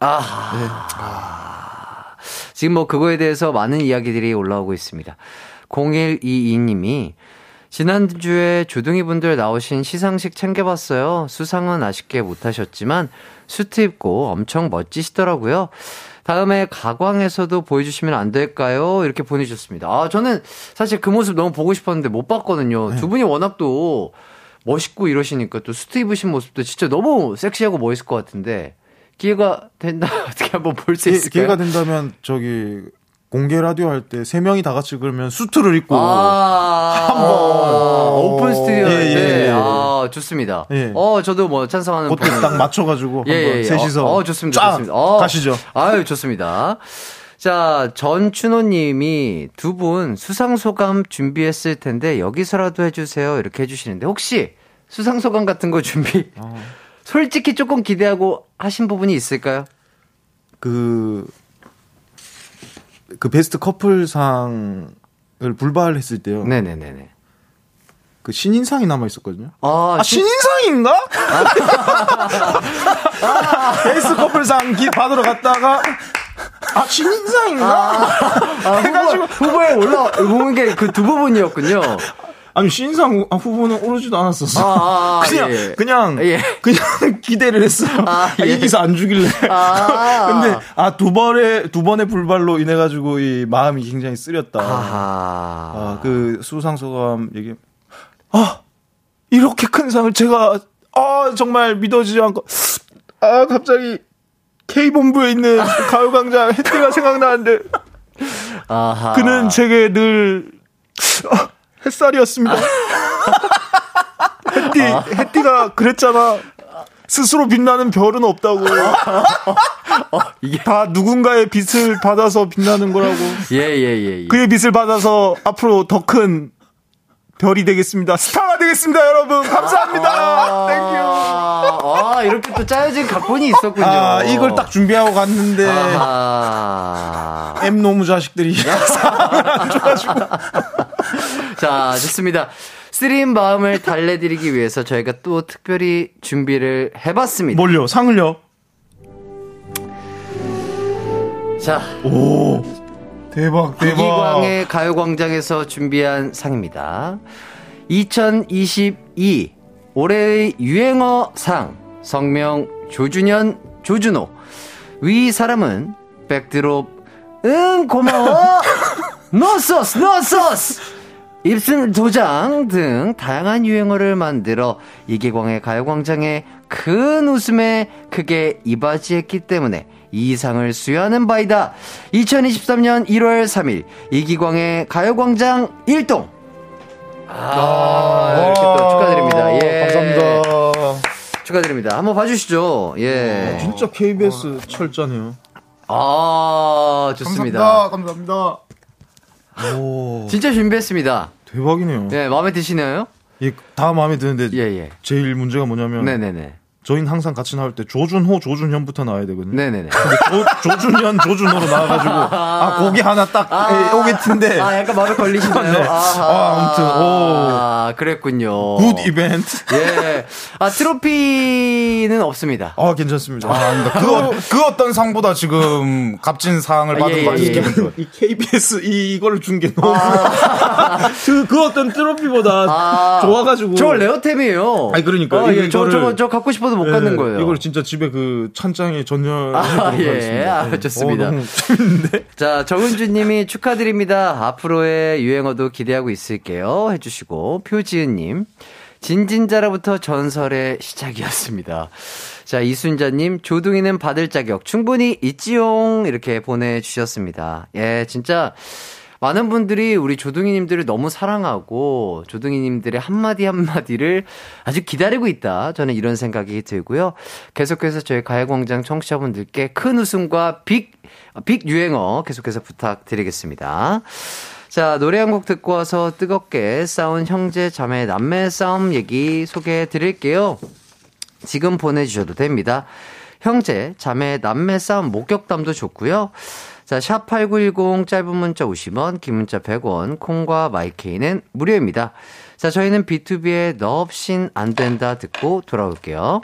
지금 뭐 그거에 대해서 많은 이야기들이 올라오고 있습니다. 0122님이 지난주에 조둥이분들 나오신 시상식 챙겨봤어요. 수상은 아쉽게 못하셨지만 수트 입고 엄청 멋지시더라고요. 다음에 가광에서도 보여주시면 안 될까요? 이렇게 보내주셨습니다. 저는 사실 그 모습 너무 보고 싶었는데 못 봤거든요. 두 분이 워낙 또 멋있고 이러시니까 또 수트 입으신 모습도 진짜 너무 섹시하고 멋있을 것 같은데 기회가 된다 어떻게 한번 볼 수 있을까요? 기회가 된다면 저기 공개 라디오 할 때 세 명이 다 같이 그러면 수트를 입고 한번 오픈 스튜디오 할 때 좋습니다. 저도 뭐 찬성하는 그때 딱 맞춰가지고 한번 셋이서 좋습니다. 좋습니다. 가시죠. 아유 좋습니다. 자, 전춘호 님이 두 분 수상소감 준비했을 텐데 여기서라도 해주세요. 이렇게 해주시는데 혹시 수상소감 같은 거 준비 솔직히 조금 기대하고 하신 부분이 있을까요? 그 베스트 커플상을 불발했을 때요. 네네네네. 그 신인상이 남아 있었거든요. 신인상인가? 베스트 커플상 받으러 갔다가 신인상인가? 해가지고 후보에 올라온 게 그 두 부분이었군요. 아니 신인상 후보는 오르지도 않았었어. 그냥 기대를 했어요. 이기사 안 주길래. 근데 두 번의 불발로 인해 가지고 이 마음이 굉장히 쓰렸다. 그 수상 소감 얘기. 이렇게 큰 상을 제가 정말 믿어지지 않고 갑자기. K본부에 있는 가요광장 혜태가 생각나는데 그는 제게 늘 햇살이었습니다. 혜태가 그랬잖아. 스스로 빛나는 별은 없다고. 이게 다 누군가의 빛을 받아서 빛나는 거라고. 그의 빛을 받아서 앞으로 더 큰 별이 되겠습니다. 스타가 되겠습니다, 여러분. 감사합니다. 땡큐. 이렇게 또 짜여진 각본이 있었군요. 이걸 딱 준비하고 갔는데. 엠노무 자식들이. 자, 좋습니다. 쓰린 마음을 달래드리기 위해서 저희가 또 특별히 준비를 해봤습니다. 뭘요? 상을요? 자. 오. 대박. 이기광의 가요광장에서 준비한 상입니다. 2022 올해의 유행어상 성명 조준현, 조준호. 위 사람은 백드롭 응 고마워 노소스 입술 도장 등 다양한 유행어를 만들어 이기광의 가요광장에 큰 웃음에 크게 이바지했기 때문에 이 상을 수여하는 바이다. 2023년 1월 3일 이기광의 가요광장 1동. 이렇게 또 축하드립니다. 감사합니다. 축하드립니다. 한번 봐주시죠. 진짜 KBS 철저네요. 좋습니다. 감사합니다. 진짜 준비했습니다. 대박이네요. 마음에 드시나요? 다 마음에 드는데 제일 문제가 뭐냐면 저희는 항상 같이 나올 때 조준호, 조준현부터 나와야 되거든요. 네네네. 조준현, 조준호로 나와가지고 아 고기 하나 딱 오게트인데. 아 약간 마음에 걸리시네요. 네. 아무튼 오. 아 그랬군요. 굿 이벤트. 예. 아 트로피는 없습니다. 아 괜찮습니다. 아 아닙니다. 그 어떤 상보다 지금 값진 상을 받은 거 같은 기분. 이 KBS 이거를 준 게 너무. 아. 그 어떤 트로피보다 아. 좋아가지고. 저 레어템이에요. 아니 그러니까. 아, 예. 저 갖고 싶어도 못 갖는 거예요. 이걸 진짜 집에 그 찬장에 전열하도록 하겠습니다. 아, 좋습니다. 너무 재밌는데. 자, 정은주님이 축하드립니다. 앞으로의 유행어도 기대하고 있을게요. 해주시고 표지은님 진진자로부터 전설의 시작이었습니다. 자, 이순자님 조둥이는 받을 자격 충분히 있지용 이렇게 보내주셨습니다. 예, 진짜. 많은 분들이 우리 조둥이님들을 너무 사랑하고 조둥이님들의 한마디 한마디를 아주 기다리고 있다. 저는 이런 생각이 들고요. 계속해서 저희 가야광장 청취자분들께 큰 웃음과 빅 유행어 계속해서 부탁드리겠습니다. 자, 노래 한 곡 듣고 와서 뜨겁게 싸운 형제, 자매, 남매 싸움 얘기 소개해 드릴게요. 지금 보내주셔도 됩니다. 형제, 자매, 남매 싸움 목격담도 좋고요. 자, 샵8910 짧은 문자 50원, 긴 문자 100원, 콩과 마이케이는 무료입니다. 자, 저희는 B2B의 너 없인 안 된다 듣고 돌아올게요.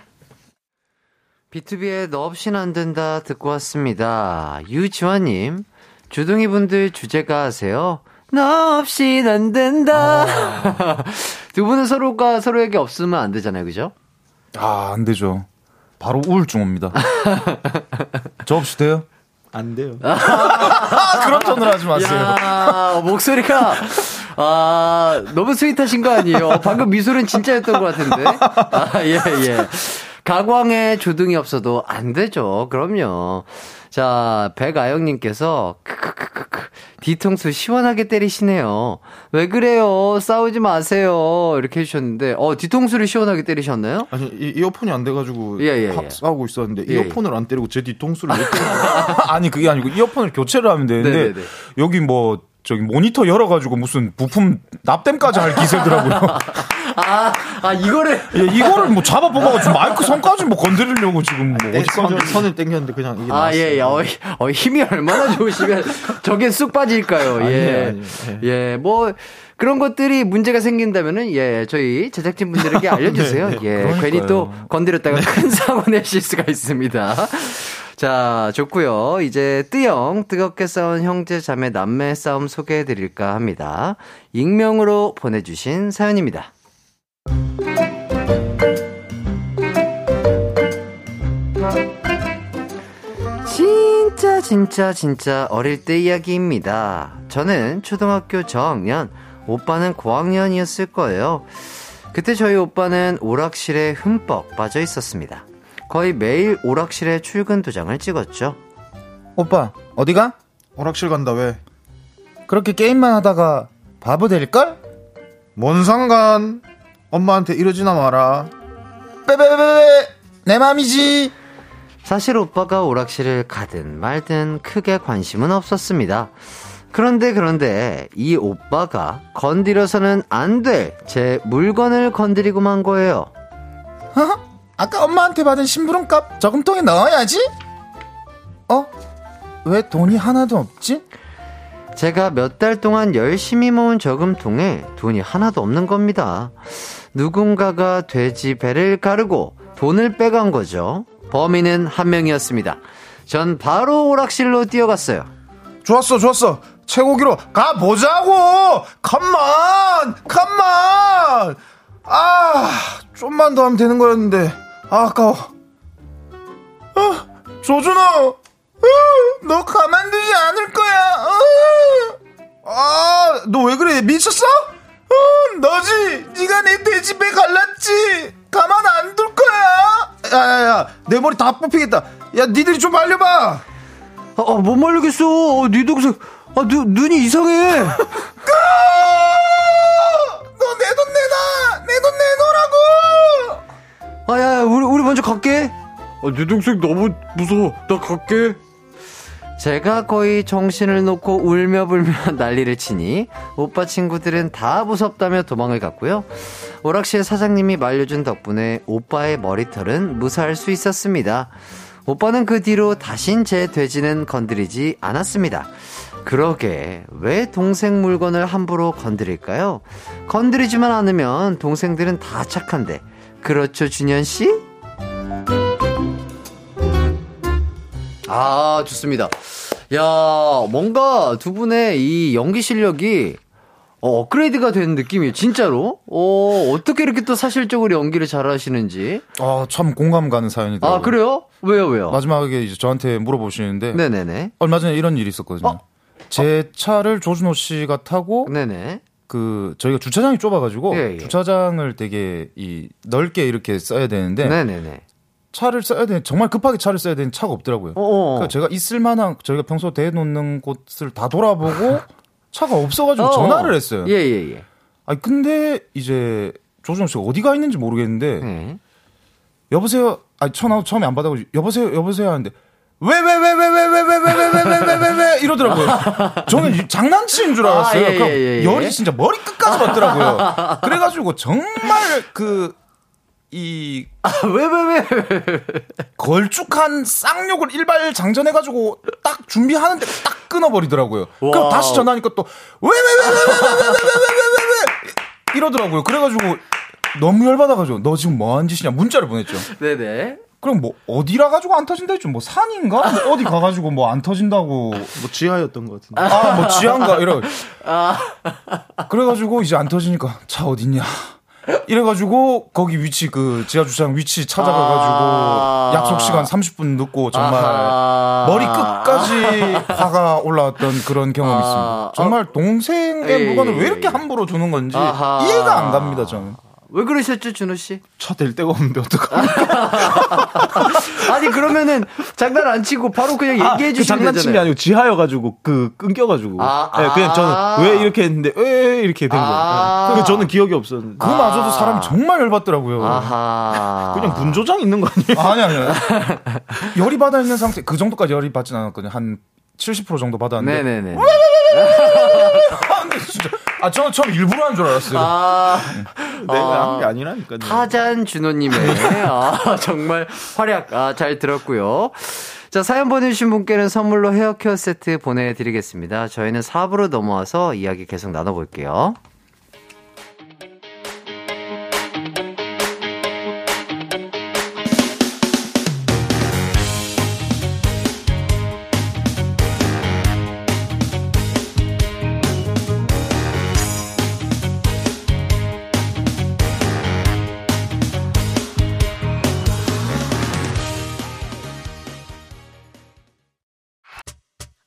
B2B의 너 없인 안 된다 듣고 왔습니다. 유지원님, 주둥이 분들 주제가 하세요. 너 없인 안 된다. 아. 두 분은 서로가 서로에게 없으면 안 되잖아요, 그죠? 아, 안 되죠. 바로 우울증 옵니다. 저 없이 돼요? 안 돼요. 그런 톤으로 하지 마세요. 야, 목소리가 아, 너무 스윗하신 거 아니에요? 방금 미소는 진짜였던 것 같은데. 아, 예, 예. 가광에 조등이 없어도 안 되죠. 그럼요. 자, 백아영님께서 크크크크 뒤통수 시원하게 때리시네요. 왜 그래요? 싸우지 마세요. 이렇게 해주셨는데, 뒤통수를 시원하게 때리셨나요? 아니, 이어폰이 안 돼가지고 싸우고 있었는데 이어폰을 안 때리고 제 뒤통수를 왜 때리나요? 아니 그게 아니고 이어폰을 교체를 하면 되는데 네네네. 여기 뭐 저기 모니터 열어가지고 무슨 부품 납땜까지 할 기세더라고요. 이거를. 예, 이거를 뭐 잡아보고 마이크 선까지 뭐 건드리려고 지금 뭐. 선을 땡겼는데 그냥 이게. 나왔어요. 예, 힘이 얼마나 좋으시면 저게 쑥 빠질까요? 예, 뭐. 그런 것들이 문제가 생긴다면은, 예, 저희 제작진분들에게 알려주세요. 네, 예, 그러니까요. 괜히 또 건드렸다가 큰 사고 내실 수가 있습니다. 자, 좋고요. 이제 뜨겁게 싸운 형제, 자매, 남매 싸움 소개해드릴까 합니다. 익명으로 보내주신 사연입니다. 진짜 어릴 때 이야기입니다. 저는 초등학교 저학년, 오빠는 고학년이었을 거예요. 그때 저희 오빠는 오락실에 흠뻑 빠져 있었습니다. 거의 매일 오락실에 출근 도장을 찍었죠. 오빠, 어디 가? 오락실 간다, 왜? 그렇게 게임만 하다가 바보 될걸? 뭔 상관? 엄마한테 이러지나 마라. 빼빼빼빼! 내 맘이지! 사실 오빠가 오락실을 가든 말든 크게 관심은 없었습니다. 그런데 이 오빠가 건드려서는 안 될 제 물건을 건드리고만 거예요. 어? 아까 엄마한테 받은 심부름값 저금통에 넣어야지? 왜 돈이 하나도 없지? 제가 몇 달 동안 열심히 모은 저금통에 돈이 하나도 없는 겁니다. 누군가가 돼지 배를 가르고 돈을 빼간 거죠. 범인은 한 명이었습니다. 전 바로 오락실로 뛰어갔어요. 좋았어. 최고기로 가보자고. 컴만. 아, 좀만 더 하면 되는 거였는데. 아, 아까워. 아, 조준호, 너 가만두지 않을 거야. 아, 너 왜 그래? 미쳤어? 너지. 네가 내 돼지배 갈랐지. 가만 안 둘 거야. 야야야, 내 머리 다 뽑히겠다. 야, 니들이 좀 말려봐. 못 말리겠어. 니 동생 눈이 이상해. 너 내 돈 내놔. 내 돈 내놓으라고. 아야, 우리 먼저 갈게. 니 동생 너무 무서워. 나 갈게. 제가 거의 정신을 놓고 울며 불며 난리를 치니 오빠 친구들은 다 무섭다며 도망을 갔고요. 오락실 사장님이 말려준 덕분에 오빠의 머리털은 무사할 수 있었습니다. 오빠는 그 뒤로 다신 제 돼지는 건드리지 않았습니다. 그러게 왜 동생 물건을 함부로 건드릴까요? 건드리지만 않으면 동생들은 다 착한데. 그렇죠, 준현씨? 아, 좋습니다. 야, 뭔가 두 분의 이 연기 실력이 업그레이드가 된 느낌이에요, 진짜로. 어떻게 이렇게 또 사실적으로 연기를 잘 하시는지. 아, 참 공감 가는 사연이다. 아, 그래요? 왜요? 마지막에 이제 저한테 물어보시는데. 네네네. 얼마 전에 이런 일이 있었거든요. 제 차를 조준호 씨가 타고. 네네. 그, 저희가 주차장이 좁아가지고. 예, 예. 주차장을 되게 이 넓게 이렇게 써야 되는데. 네네네. 차를 써야 되는, 정말 급하게 차를 써야 되는 차가 없더라고요. 그러니까 제가 있을 만한, 저희가 평소 대놓는 곳을 다 돌아보고. 차가 없어가지고 전화를 했어요. 예예예. 아, 근데 이제 조준호 씨가 어디가 있는지 모르겠는데. 여보세요. 아, 전화 처음에 안 받아가지고 여보세요 하는데 왜 이러더라고요. 저는 장난치는 줄 알았어요. 그럼 열이 진짜 머리 끝까지 왔더라고요. 그래가지고 정말 걸쭉한 쌍욕을 일발장전해가지고 딱 준비하는데 딱 끊어버리더라고요. 와우. 그럼 다시 전화하니까 또 왜 이러더라고요. 그래가지고 너무 열받아가지고 너 지금 뭐하는 짓이냐 문자를 보냈죠. 네네. 그럼 뭐 어디라 가지고 안 터진다 했죠. 뭐 산인가? 뭐 어디 가가지고 뭐 안 터진다고. 뭐 지하였던 것 같은데. 아, 뭐 지하인가 이러. 그래가지고 이제 안 터지니까 차 어딨냐 이래가지고 거기 위치 그 지하주차장 위치 찾아가가지고 약속시간 30분 늦고 정말 머리 끝까지 화가 올라왔던 그런 경험이 있습니다. 정말 동생의 물건을 왜 이렇게 함부로 주는 건지 이해가 안 갑니다, 저는. 왜 그러셨죠, 준호 씨? 차 댈 데가 없는데 어떡합니까? 아니, 그러면은 장난 안 치고 바로 그냥 얘기해 주시면 되잖아요. 장난침이 아니고 지하여가지고 끊겨가지고. 네, 그냥 저는 왜 이렇게 했는데 왜 이렇게 된 거예요. 저는 기억이 없었는데. 그거마저도 사람이 정말 열받더라고요. 그냥 분조장 있는 거 아니에요? 아니. 열이 받아 있는 상태. 그 정도까지 열이 받진 않았거든요. 한 70% 정도 받았는데. 네네네. 진짜. 아, 저는 처음 일부러 한 줄 알았어요. 내가 한 게 아니라니까요. 타잔 준호님의 정말 활약 잘 들었고요. 자, 사연 보내주신 분께는 선물로 헤어케어 세트 보내드리겠습니다. 저희는 4부로 넘어와서 이야기 계속 나눠볼게요.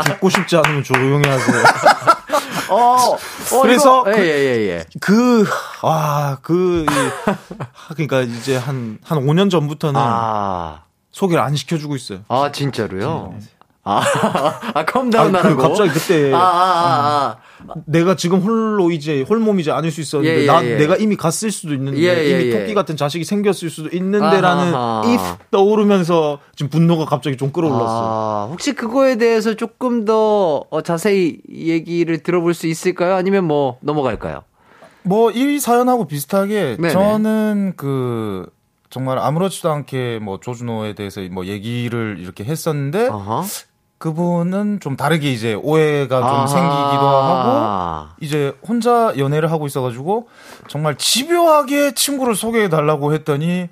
듣고 싶지 않으면 조용히 하세요. 그래서 이거, 예. 그러니까 이제 한 5년 전부터는 소개를 안 시켜주고 있어요. 아, 진짜로요? 컴다운 하라고. 갑자기 그때 내가 지금 홀로 이제 홀몸이지 않을 수 있었는데 내가 이미 갔을 수도 있는데 이미 토끼 같은 자식이 생겼을 수도 있는데라는 if 떠오르면서 지금 분노가 갑자기 좀 끌어올랐어. 혹시 그거에 대해서 조금 더 자세히 얘기를 들어볼 수 있을까요? 아니면 뭐 넘어갈까요? 뭐 이 사연하고 비슷하게 네네. 저는 그 정말 아무렇지도 않게 뭐 조준호에 대해서 뭐 얘기를 이렇게 했었는데 그분은 좀 다르게 이제 오해가 좀 생기기도 하고, 이제 혼자 연애를 하고 있어가지고 정말 집요하게 친구를 소개해달라고 했더니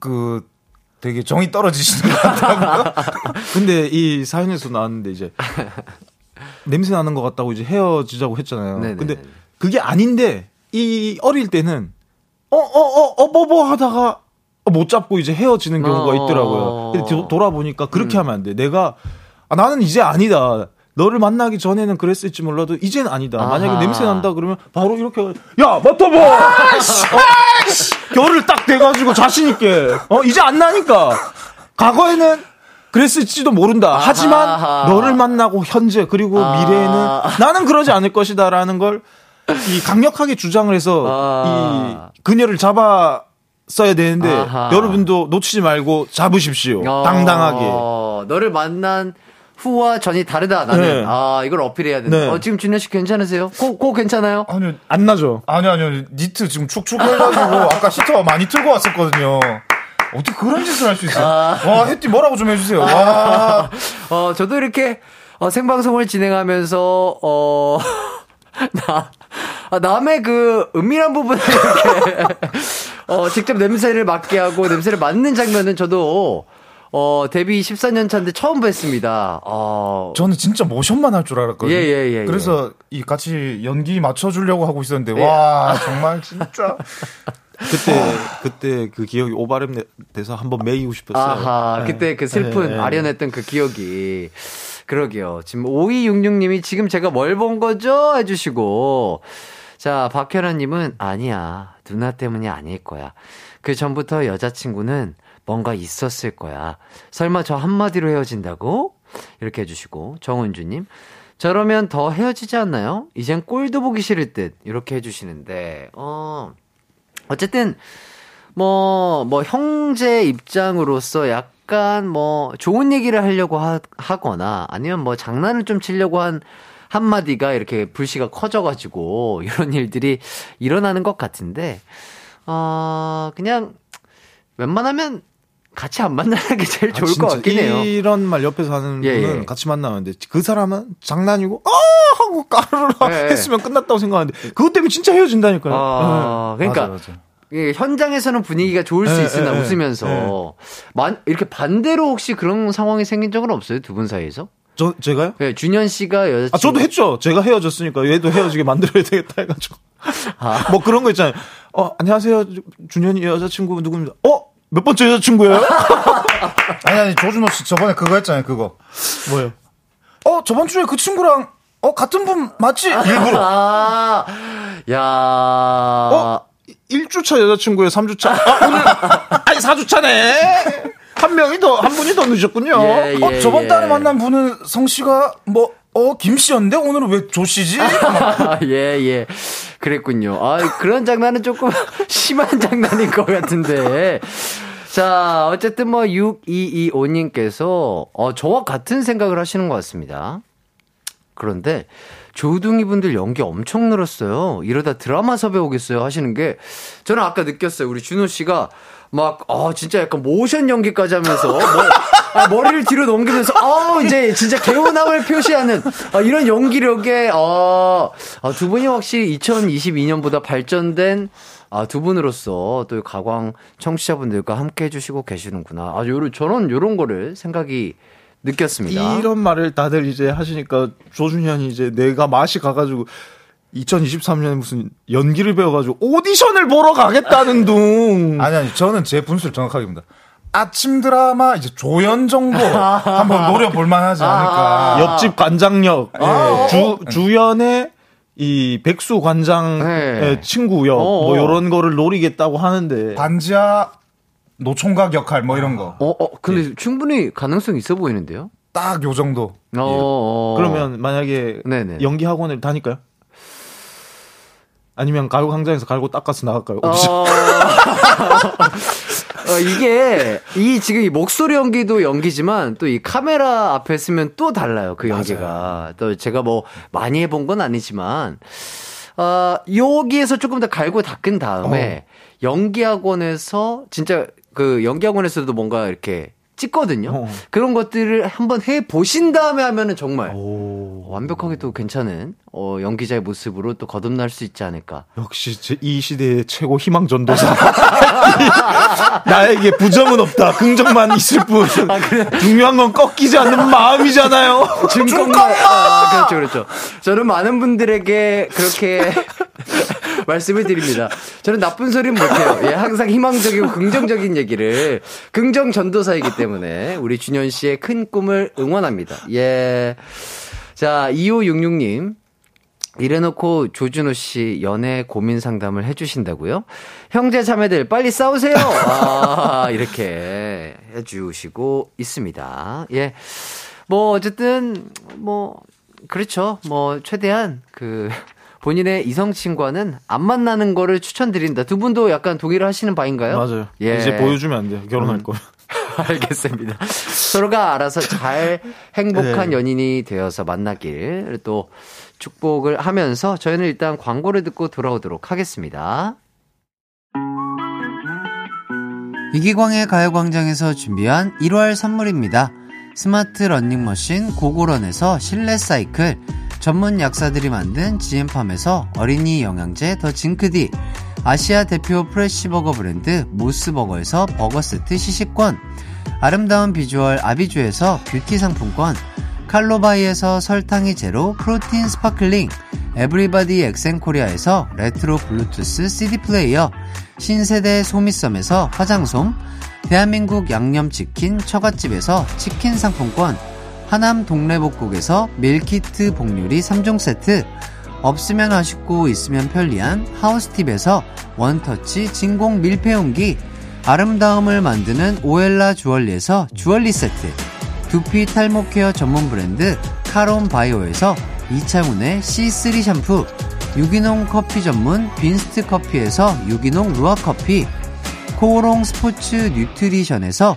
그 되게 정이 떨어지시는 것 같다고. 근데 이 사연에서 나왔는데 이제 냄새 나는 것 같다고 이제 헤어지자고 했잖아요. 네네네. 근데 그게 아닌데 이 어릴 때는 뭐 하다가 못 잡고 이제 헤어지는 경우가 있더라고요. 근데 돌아보니까 그렇게 하면 안 돼. 내가 나는 이제 아니다. 너를 만나기 전에는 그랬을지 몰라도 이제는 아니다. 만약에 냄새 난다 그러면 바로 이렇게 야 맡아봐. 결을 딱 대가지고 자신 있게. 이제 안 나니까. 과거에는 그랬을지도 모른다. 하지만 너를 만나고 현재 그리고 미래에는 나는 그러지 않을 것이다라는 걸 이 강력하게 주장을 해서 이 그녀를 잡아. 써야 되는데 여러분도 놓치지 말고 잡으십시오. 당당하게. 너를 만난 후와 전이 다르다. 나는 이걸 어필해야 된다. 지금 준현 씨 괜찮으세요? 코 괜찮아요? 아니요, 안 나죠. 아니요 니트 지금 축축 해가지고 아까 히터 많이 틀고 왔었거든요. 어떻게 그런 짓을 할 수 있어요? 와, 햇띠 뭐라고 좀 해주세요. 와. 저도 이렇게 생방송을 진행하면서 남의 그 은밀한 부분을 이렇게 직접 냄새를 맡게 하고 냄새를 맡는 장면은 저도 데뷔 14년 차인데 처음 뵀습니다. 저는 진짜 모션만 할 줄 알았거든요. 그래서 이 같이 연기 맞춰주려고 하고 있었는데 와 정말 진짜. 그때 그 기억이 오바름 돼서 한번 매이고 싶었어요. 그때 그 슬픈 아련했던 그 기억이. 그러게요. 지금 5266님이 지금 제가 뭘 본 거죠? 해주시고, 자, 박현아님은 아니야, 누나 때문이 아닐 거야. 그 전부터 여자친구는 뭔가 있었을 거야. 설마 저 한마디로 헤어진다고? 이렇게 해주시고, 정은주님 저러면 더 헤어지지 않나요? 이젠 꼴도 보기 싫을 듯. 이렇게 해주시는데 어쨌든 뭐 형제 입장으로서 약간 약간 뭐 좋은 얘기를 하려고 하거나 아니면 뭐 장난을 좀 치려고 한마디가 이렇게 불씨가 커져가지고 이런 일들이 일어나는 것 같은데, 그냥 웬만하면 같이 안 만나는 게 제일 좋을 것 같긴 해요. 이런 말 옆에서 하는 분은 같이 만나는데 그 사람은 장난이고 하고 까르르 했으면 끝났다고 생각하는데 그것 때문에 진짜 헤어진다니까요. 그러니까 맞아. 예, 현장에서는 분위기가 좋을 수 있으나 웃으면서 이렇게 반대로 혹시 그런 상황이 생긴 적은 없어요? 두 분 사이에서? 제가요? 네, 준현 씨가 여자친구. 저도 했죠. 제가 헤어졌으니까 얘도 헤어지게 만들어야 되겠다 해가지고. 뭐 그런 거 있잖아요. 안녕하세요. 준현이 여자친구 누구입니다. 몇 번째 여자친구예요? 아니, 조준호 씨 저번에 그거 했잖아요. 그거. 뭐요? 저번 주에 그 친구랑 같은 분 맞지? 일부러. 야. 1주차 여자친구예요. 3주차. 오늘 아니 4주차네. 한 분이 더 늦으셨군요. 저번 달에 만난 분은 성씨가 김씨였는데 오늘은 왜 조씨지? 예. 그랬군요. 그런 장난은 조금 심한 장난인 것 같은데. 자, 어쨌든 6225님께서 저와 같은 생각을 하시는 것 같습니다. 그런데 조둥이 분들 연기 엄청 늘었어요. 이러다 드라마 섭외 오겠어요 하시는 게 저는 아까 느꼈어요. 우리 준호 씨가 진짜 약간 모션 연기까지 하면서 머리를 뒤로 넘기면서 이제 진짜 개운함을 표시하는 이런 연기력에 두 분이 확실히 2022년보다 발전된 두 분으로서 또 가광 청취자분들과 함께 해주시고 계시는구나. 저는 이런 거를 생각이 느꼈습니다. 이런 말을 다들 이제 하시니까 조준현이 이제 내가 맛이 가가지고 2023년에 무슨 연기를 배워가지고 오디션을 보러 가겠다는 둥. 아니, 저는 제 분수를 정확하게 합니다. 아침 드라마 이제 조연 정도 한번 노려볼 만하지 않을까. 옆집 관장역 주연의 이 백수 관장의 친구요. 뭐 이런 거를 노리겠다고 하는데. 반지하 노총각 역할 뭐 이런 거. 근데 충분히 가능성이 있어 보이는데요. 딱 요 정도. 그러면 만약에 연기 학원을 다닐까요? 아니면 가요광장에서 갈고 닦아서 나갈까요? 이게 지금 이 목소리 연기도 연기지만 또 이 카메라 앞에 쓰면 또 달라요. 그 연기가. 맞아요. 또 제가 많이 해본 건 아니지만 여기에서 조금 더 갈고 닦은 다음에 연기학원에서 진짜 그 연기학원에서도 뭔가 이렇게 찍거든요. 그런 것들을 한번 해 보신 다음에 하면은 정말 완벽하게 또 괜찮은 연기자의 모습으로 또 거듭날 수 있지 않을까. 역시 이 시대의 최고 희망 전도사. 나에게 부정은 없다. 긍정만 있을 뿐. 중요한 건 꺾이지 않는 마음이잖아요. 증권만. 그렇죠. 저는 많은 분들에게 그렇게 말씀을 드립니다. 저는 나쁜 소리는 못해요. 항상 희망적이고 긍정적인 얘기를. 긍정 전도사이기 때문에 우리 준현 씨의 큰 꿈을 응원합니다. 자, 2566님. 이래놓고 조준호 씨 연애 고민 상담을 해주신다고요? 형제 자매들 빨리 싸우세요! 이렇게 해주시고 있습니다. 어쨌든, 그렇죠. 최대한 본인의 이성 친구와는 안 만나는 거를 추천드린다. 두 분도 약간 동의를 하시는 바인가요? 맞아요. 이제 보여주면 안 돼요. 결혼할 거면. 알겠습니다. 서로가 알아서 잘 행복한 연인이 되어서 만나길 또 축복을 하면서 저희는 일단 광고를 듣고 돌아오도록 하겠습니다. 이기광의 가요광장에서 준비한 1월 선물입니다. 스마트 러닝머신 고고런에서 실내 사이클, 전문 약사들이 만든 지앤팜에서 어린이 영양제 더 징크디, 아시아 대표 프레시버거 브랜드 모스버거에서 버거세트 시식권, 아름다운 비주얼 아비주에서 뷰티 상품권, 칼로바이에서 설탕이 제로 프로틴 스파클링, 에브리바디 엑센코리아에서 레트로 블루투스 CD 플레이어, 신세대 소미섬에서 화장솜, 대한민국 양념치킨 처갓집에서 치킨 상품권, 하남 동래복국에서 밀키트 복요리 3종 세트, 없으면 아쉽고 있으면 편리한 하우스팁에서 원터치 진공 밀폐용기, 아름다움을 만드는 오엘라 주얼리에서 주얼리 세트, 두피 탈모 케어 전문 브랜드 카론 바이오에서 이창훈의 C3 샴푸, 유기농 커피 전문 빈스트 커피에서 유기농 루아 커피, 코오롱 스포츠 뉴트리션에서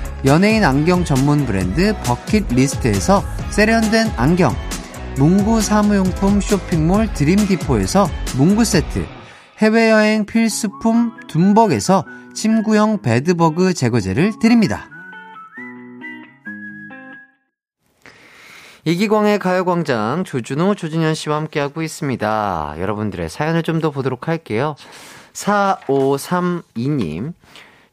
연예인 안경 전문 브랜드 버킷리스트에서 세련된 안경, 문구 사무용품 쇼핑몰 드림디포에서 문구 세트, 해외여행 필수품 둠벅에서 침구형 배드버그 제거제를 드립니다. 이기광의 가요광장, 조준호, 조준현 씨와 함께하고 있습니다. 여러분들의 사연을 좀 더 보도록 할게요. 4532님,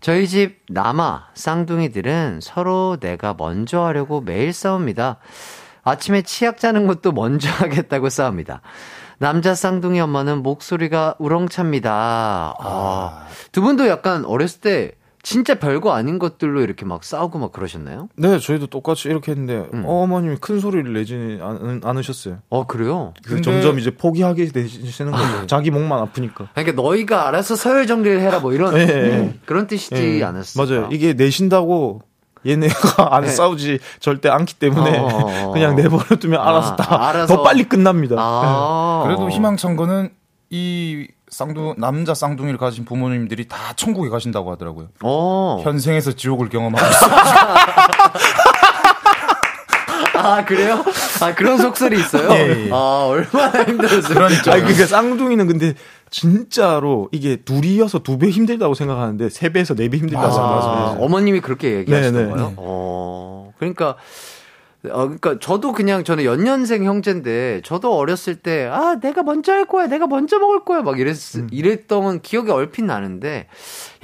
저희 집 남아 쌍둥이들은 서로 내가 먼저 하려고 매일 싸웁니다. 아침에 치약 짜는 것도 먼저 하겠다고 싸웁니다. 남자 쌍둥이 엄마는 목소리가 우렁찹니다. 아, 두 분도 약간 어렸을 때 진짜 별거 아닌 것들로 이렇게 막 싸우고 막 그러셨나요? 네, 저희도 똑같이 이렇게 했는데 어머님이 큰 소리를 내지는 않으셨어요. 아, 그래요? 근데... 점점 이제 포기하게 되시는 거예요. 자기 목만 아프니까. 그러니까 너희가 알아서 서열 정리를 해라 뭐 이런 예, 그런 뜻이지 예, 않았어요. 맞아요. 이게 내신다고 얘네가 안 네. 싸우지 절대 않기 때문에 그냥 내버려두면 알아서 다 알아서... 더 빨리 끝납니다. 아~ 네. 그래도 희망찬 거는 이 남자 쌍둥이를 가진 부모님들이 다 천국에 가신다고 하더라고요. 현생에서 지옥을 경험하고 아, 그래요? 아, 그런 속설이 있어요? 예, 예. 아, 얼마나 힘들었어요. 그러니까. 아니, 그러니까 쌍둥이는 근데 진짜로 이게 둘이어서 2배 힘들다고 생각하는데 3배에서 4배 힘들다고 생각하세요. 어머님이 그렇게 얘기하시는 거예요? 그러니까 저도 그냥 저는 연년생 형제인데 저도 어렸을 때 아, 내가 먼저 할 거야, 내가 먼저 먹을 거야 막 이랬던 기억이 얼핏 나는데,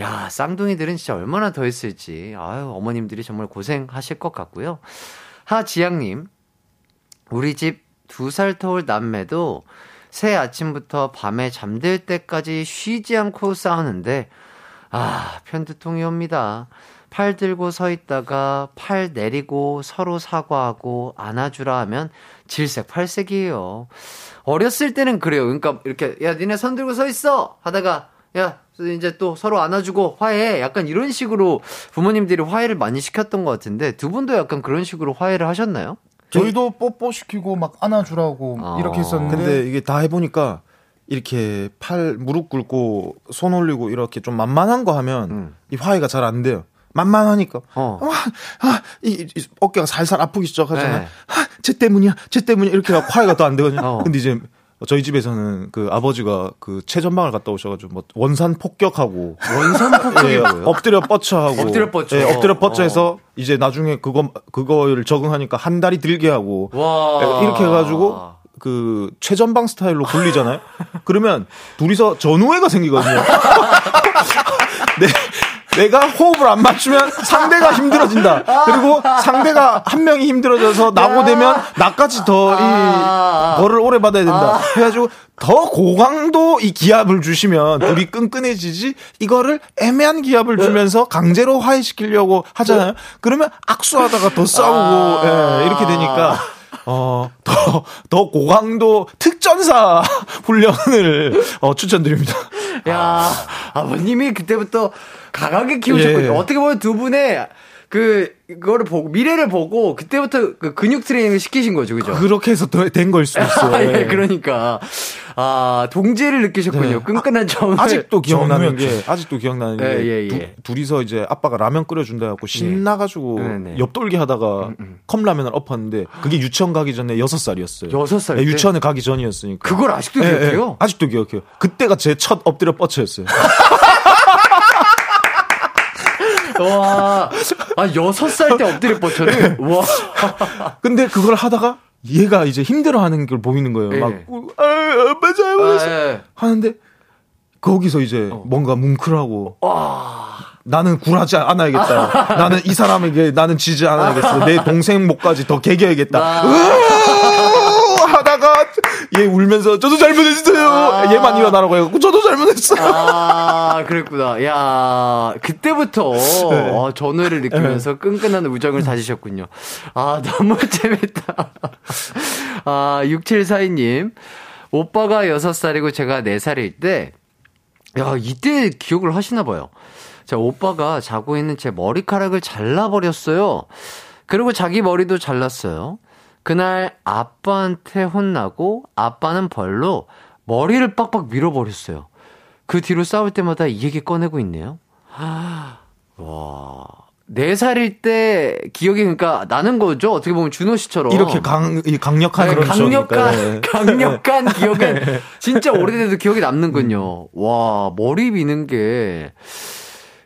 야, 쌍둥이들은 진짜 얼마나 더 했을지. 아유, 어머님들이 정말 고생하실 것 같고요. 하지양님, 우리 집 2살 터울 남매도 새 아침부터 밤에 잠들 때까지 쉬지 않고 싸우는데, 아, 편두통이 옵니다. 팔 들고 서 있다가 팔 내리고 서로 사과하고 안아주라 하면 질색팔색이에요. 어렸을 때는 그래요. 그러니까 이렇게, 야, 니네 손 들고 서 있어! 하다가, 야, 이제 또 서로 안아주고 화해, 약간 이런 식으로 부모님들이 화해를 많이 시켰던 것 같은데, 두 분도 약간 그런 식으로 화해를 하셨나요? 저희도 뽀뽀시키고 막 안아주라고 이렇게 했었는데, 근데 이게 다 해보니까 이렇게 무릎 꿇고 손 올리고 이렇게 좀 만만한 거 하면 이 화해가 잘 안 돼요. 만만하니까. 어깨가 살살 아프기 시작하잖아요. 쟤 때문이야. 이렇게 하고 화해가 또 안 되거든요. 근데 이제 저희 집에서는 그 아버지가 그 체전방을 갔다 오셔가지고 뭐 원산 폭격하고. 원산 폭격이 뭐예요? 예, 엎드려 뻗쳐하고. 예, 엎드려 뻗쳐해서 이제 나중에 그거를 적응하니까 한 다리 들게 하고. 와. 예, 이렇게 해가지고 그 체전방 스타일로 굴리잖아요. 그러면 둘이서 전우애가 생기거든요. 네. 내가 호흡을 안 맞추면 상대가 힘들어진다. 그리고 상대가 한 명이 힘들어져서 나고 되면 나까지 더 이 벌을 오래 받아야 된다. 그래가지고 더 고강도 이 기압을 주시면 둘이 끈끈해지지, 이거를 애매한 기압을 주면서 강제로 화해시키려고 하잖아요. 그러면 악수하다가 더 싸우고 예, 이렇게 되니까 더 고강도 특전사 훈련을 추천드립니다. 야, 아버님이 그때부터 강하게 키우셨거든요. 예. 어떻게 보면 두 분의 그거를 보고, 미래를 보고, 그때부터 그 근육 트레이닝을 시키신 거죠, 그죠? 그렇게 해서 된 걸 수도 있어요. 예. 예, 그러니까. 아, 동지를 느끼셨군요. 네. 끈끈한 점을. 아직도 기억나는 게, 예, 예, 예. 둘이서 이제 아빠가 라면 끓여준다 해갖고 신나가지고 예. 엽돌기 하다가 컵라면을 엎었는데, 그게 유치원 가기 전에 6살이었어요. 6살? 네, 유치원에 가기 전이었으니까. 그걸 아직도 기억해요? 예, 아직도 기억해요. 그때가 제 첫 엎드려 뻗쳐였어요. 와, 아, 6살 때 엎드려 뻗쳐를? 와. 근데 그걸 하다가 얘가 이제 힘들어하는 걸 보이는 거예요. 예. 막, 아빠 잘못했어. 예. 하는데 거기서 이제 뭔가 뭉클하고. 나는 굴하지 않아야겠다. 나는 이 사람에게 나는 지지 않아야겠어. 내 동생 목까지 더 개겨야겠다. 하다가 얘 울면서 저도 잘못했어요. 아~ 얘만 일어나라고 해갖고 저도 잘못했어요. 아, 그랬구나. 야, 그때부터 네. 아, 전우를 느끼면서 네. 끈끈한 우정을 다지셨군요. 아, 너무 재밌다. 아, 6742님. 오빠가 6살이고 제가 4살일 때, 야, 이때 기억을 하시나봐요. 자, 오빠가 자고 있는 제 머리카락을 잘라버렸어요. 그리고 자기 머리도 잘랐어요. 그날 아빠한테 혼나고 아빠는 벌로 머리를 빡빡 밀어버렸어요. 그 뒤로 싸울 때마다 이 얘기 꺼내고 있네요. 와... 4살일 때 기억이 그러니까 나는 거죠. 어떻게 보면 준호 씨처럼 이렇게 강력한 네, 그런 강력한 강력한 기억은 진짜 오래돼도 기억이 남는군요. 와, 머리 미는 게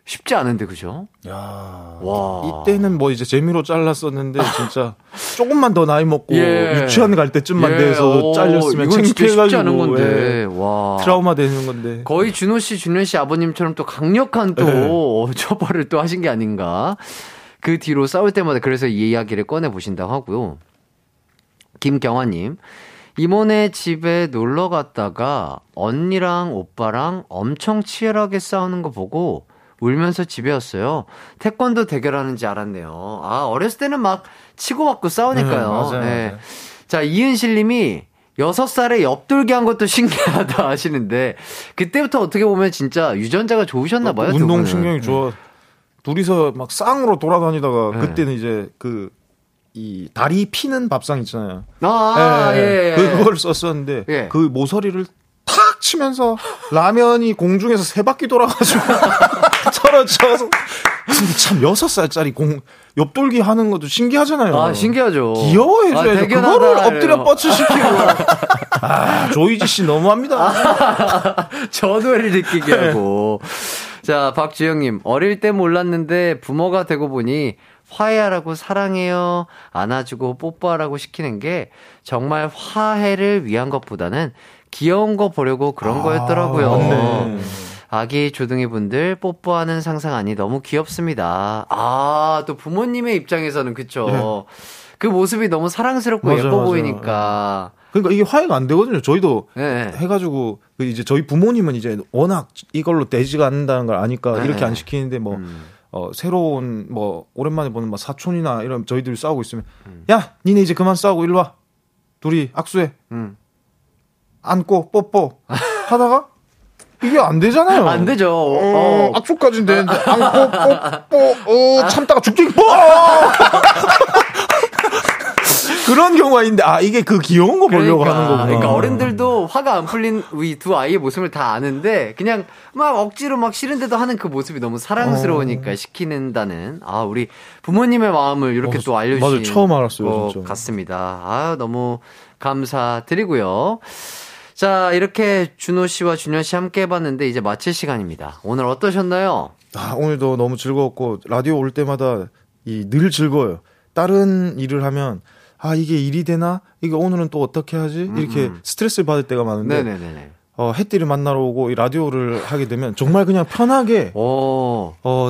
쉽지 않은데 그죠? 야, 와. 이때는 뭐 이제 재미로 잘랐었는데 진짜 조금만 더 나이 먹고 예. 유치원 갈 때쯤만 예. 돼서 잘렸으면 창피해가지고 쉽지 않은 건데 예. 와. 트라우마 되는 건데 거의 준호 씨, 준현 씨 아버님처럼 또 강력한 또 예. 처벌을 또 하신 게 아닌가. 그 뒤로 싸울 때마다 그래서 이 이야기를 꺼내 보신다고 하고요. 김경화님. 이모네 집에 놀러 갔다가 언니랑 오빠랑 엄청 치열하게 싸우는 거 보고 울면서 집에 왔어요. 태권도 대결하는지 알았네요. 아, 어렸을 때는 막 치고 받고 싸우니까요. 네, 네. 자, 이은실 님이 6살에 옆돌기 한 것도 신기하다 하시는데 그때부터 어떻게 보면 진짜 유전자가 좋으셨나 봐요. 운동신경이 좋아. 둘이서 막 쌍으로 돌아다니다가 네. 그때는 이제 그 이 다리 피는 밥상 있잖아요. 아, 네, 예, 예. 그걸 썼었는데 예. 그 모서리를 탁 치면서 라면이 공중에서 세 바퀴 돌아가지고 쳐서 근데 참 6살짜리 옆돌기 하는 것도 신기하잖아요. 아, 신기하죠. 귀여워해줘야죠. 아, 그거를 엎드려 뻗쳐시키고. 아, 조이지 씨 너무합니다. 아, 전우를 느끼게 하고. 자, 박지영님. 어릴 때 몰랐는데 부모가 되고 보니 화해하라고 사랑해요, 안아주고 뽀뽀하라고 시키는 게 정말 화해를 위한 것보다는 귀여운 거 보려고 그런 거였더라고요. 맞네. 아기 조둥이분들 뽀뽀하는 상상하니 너무 귀엽습니다. 아, 또 부모님의 입장에서는 그쵸. 예. 그 모습이 너무 사랑스럽고 맞아, 예뻐 맞아. 보이니까. 그러니까 이게 화해가 안 되거든요. 저희도 예. 해가지고 이제 저희 부모님은 이제 워낙 이걸로 되지가 않는다는 걸 아니까 예. 이렇게 안 시키는데 뭐 새로운 뭐 오랜만에 보는 막 사촌이나 이런 저희들이 싸우고 있으면 야, 니네 이제 그만 싸우고 일로 와. 둘이 악수해. 안고 뽀뽀 하다가. 이게 안 되잖아요. 안 되죠. 악수까지는 되는데, 참다가 죽기, 그런 경우가 있는데, 아, 이게 그 귀여운 거 보려고 그러니까, 하는 거구나. 그러니까 어른들도 화가 안 풀린 우리 두 아이의 모습을 다 아는데, 그냥 막 억지로 막 싫은데도 하는 그 모습이 너무 사랑스러우니까 시키는다는, 아, 우리 부모님의 마음을 이렇게 또 알려주신. 맞아요. 처음 알았어요. 것 같습니다. 아, 너무 감사드리고요. 자, 이렇게 준호 씨와 준현 씨 함께 해봤는데 이제 마칠 시간입니다. 오늘 어떠셨나요? 아, 오늘도 너무 즐거웠고 라디오 올 때마다 늘 즐거워요. 다른 일을 하면 아, 이게 일이 되나? 이게 오늘은 또 어떻게 하지? 이렇게 스트레스를 받을 때가 많은데 네네네네. 햇띠를 만나러 오고 이 라디오를 하게 되면 정말 그냥 편하게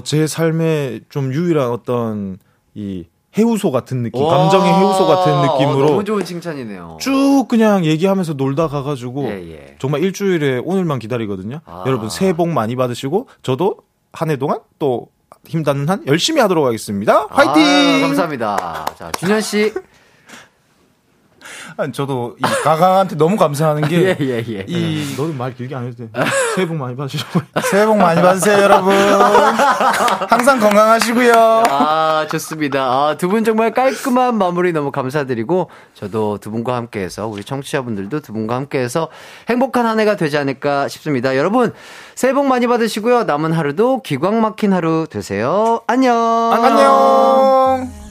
제 삶의 좀 유일한 어떤 이 해우소 같은 느낌, 감정의 해우소 같은 느낌으로 너무 좋은 칭찬이네요. 쭉 그냥 얘기하면서 놀다 가가지고 예, 예. 정말 일주일에 오늘만 기다리거든요. 아. 여러분 새해 복 많이 받으시고 저도 한 해 동안 또 힘 닿는 한 열심히 하도록 하겠습니다. 화이팅! 아, 감사합니다. 자, 준현 씨. 아니, 저도 이 가강한테 너무 감사하는 게 예, 예, 예. 너는 말 길게 안 해도 돼. 새해 복 많이 받으시라고. 새해 복 많이 받으세요, 여러분. 항상 건강하시고요. 아, 좋습니다. 아, 두 분 정말 깔끔한 마무리 너무 감사드리고 저도 두 분과 함께해서 우리 청취자분들도 두 분과 함께해서 행복한 한 해가 되지 않을까 싶습니다. 여러분, 새해 복 많이 받으시고요. 남은 하루도 기광 막힌 하루 되세요. 안녕. 안녕.